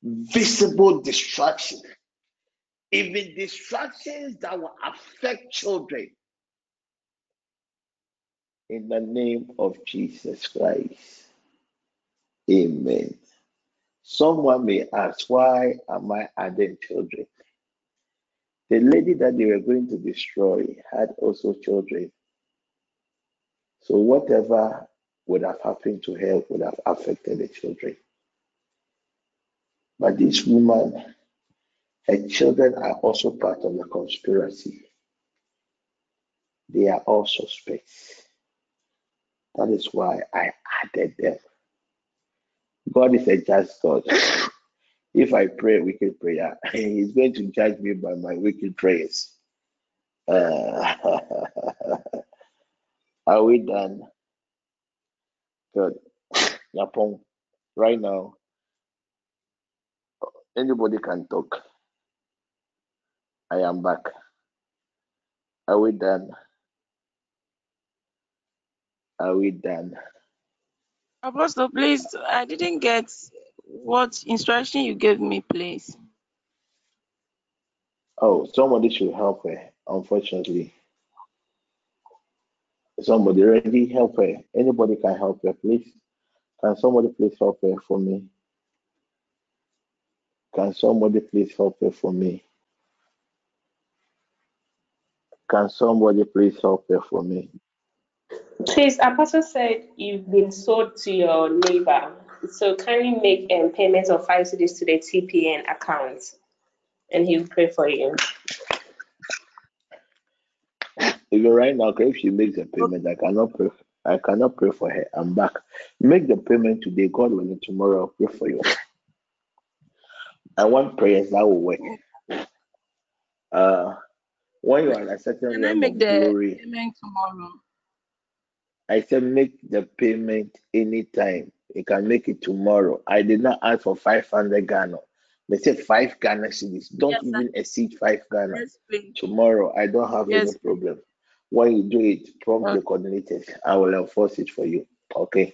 visible destruction, even distractions that will affect children. In the name of Jesus Christ. Amen. Someone may ask, why am I adding children? The lady that they were going to destroy had also children. So whatever would have happened to her would have affected the children. But this woman, her children are also part of the conspiracy. They are all suspects. That is why I added them. God is a just God. If I pray a wicked prayer, He's going to judge me by my wicked prayers. Are we done? Good. Napong, right now, anybody can talk. I am back. Are we done? Are we done? Apostle, please, I didn't get what instruction you gave me, please. Oh, somebody should help her, unfortunately. Somebody already help her. Anybody can help her, please. Can somebody please help her for me? Can somebody please help her for me? Can somebody please help her for me? Please, Apostle said you've been sold to your neighbor, so can you make payments of 5 cedis to the TPN account, and he'll pray for you. Even right now, if she makes a payment, I cannot pray for her. I'm back. Make the payment today. God willing, tomorrow I'll pray for you. I want prayers that will work. When you are at a certain level, make the glory, payment tomorrow. I said make the payment anytime. You can make it tomorrow. I did not ask for 500 Ghana. They said 5 Ghana cedis. Don't even exceed 5 Ghana. Yes, tomorrow, I don't have any problem. When you do it, prompt the coordinators. I will enforce it for you. Okay?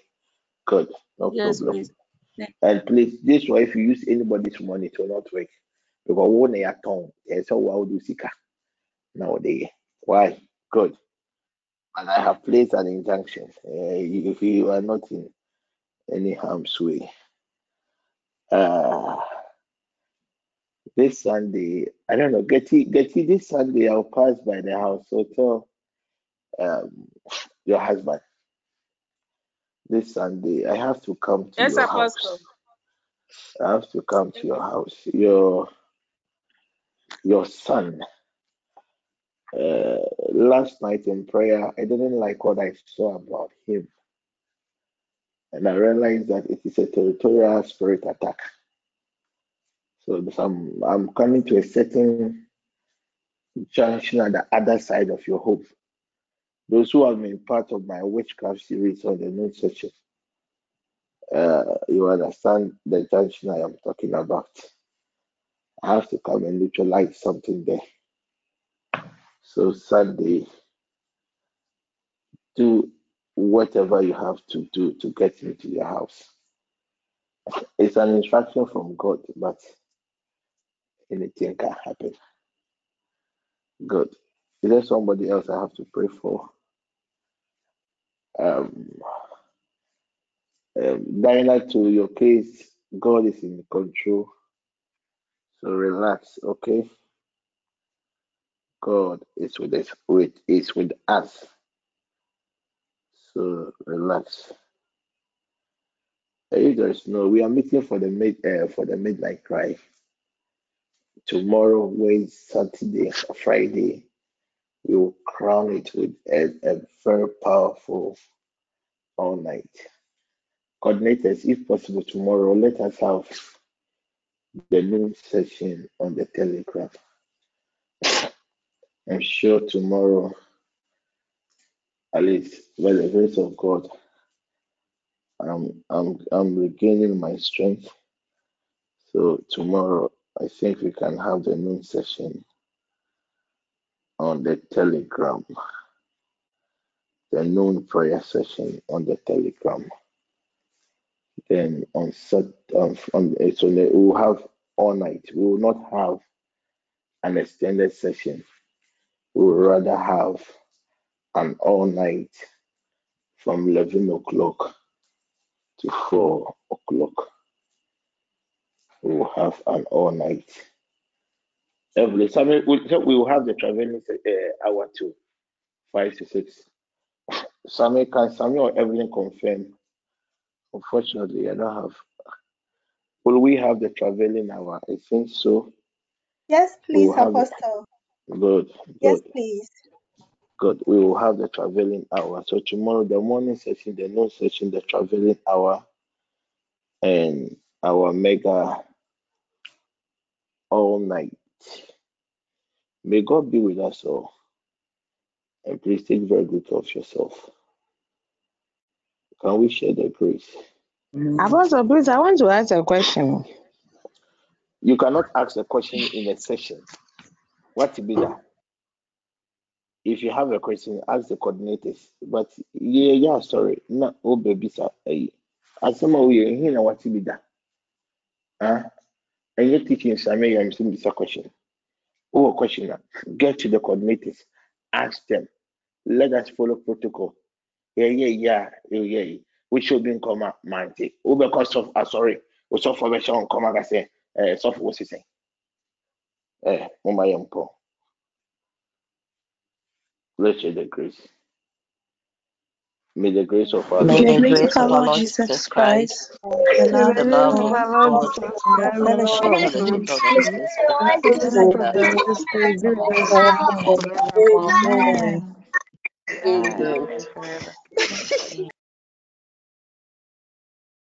Good. No problem. Please. And please, this way, if you use anybody's money, it will not work. Because one a tongue, it's all what you seek nowadays. Why? Good. And I have placed an injunction. If you are not in any harm's way. This Sunday, I don't know, Getty, this Sunday I'll pass by the house. So tell your husband. This Sunday, I have to come to your house. I have to come to your house. Your son. Last night in prayer, I didn't like what I saw about him, and I realized that it is a territorial spirit attack. So I'm coming to a certain junction at the other side of your hope. Those who have been part of my witchcraft series on the note section, you understand the junction I am talking about. I have to come and neutralize something there. So Sunday, do whatever you have to do to get into your house. It's an instruction from God, but anything can happen. Good. Is there somebody else I have to pray for? Diana, to your case, God is in control. So relax, okay? God is with us. So relax. You guys know we are meeting for the midnight cry. Tomorrow, Saturday, Friday, we will crown it with a very powerful all night. Coordinators, if possible, tomorrow let us have the noon session on the Telegram. I'm sure tomorrow, at least by the grace of God, I'm regaining my strength. So tomorrow, I think we can have the noon session on the Telegram, the noon prayer session on the Telegram. Then so we will have all night. We will not have an extended session. We would rather have an all night from 11 o'clock to 4 o'clock. We will have an all night every Sunday. We will have the traveling hour to 5 to 6. Samuel, everything confirmed. Unfortunately, I don't have. Will we have the traveling hour? I think so. Yes, please, Apostle. Good. Yes, please. Good. We will have the traveling hour. So tomorrow, the morning session, the noon session, the traveling hour, and our mega all night. May God be with us all. And please take very good care of yourself. Can we share the grace? Apostle, please, I want to ask a question. You cannot ask a question in a session. What to be that? If you have a question, ask the coordinators. But yeah, sorry. No, oh baby, sir. As some of you here, what to be that? Huh? And you're teaching some of you, I'm seeing this question. Oh, question. Get to the coordinators. Ask them. Let us follow protocol. Yeah. We should be in command, man. Oh, because of sorry. We saw formation on command. I say, soft was saying. My uncle. Let's share the grace. May the grace of our Lord Jesus Christ, the love of God, the fellowship of the Holy Spirit,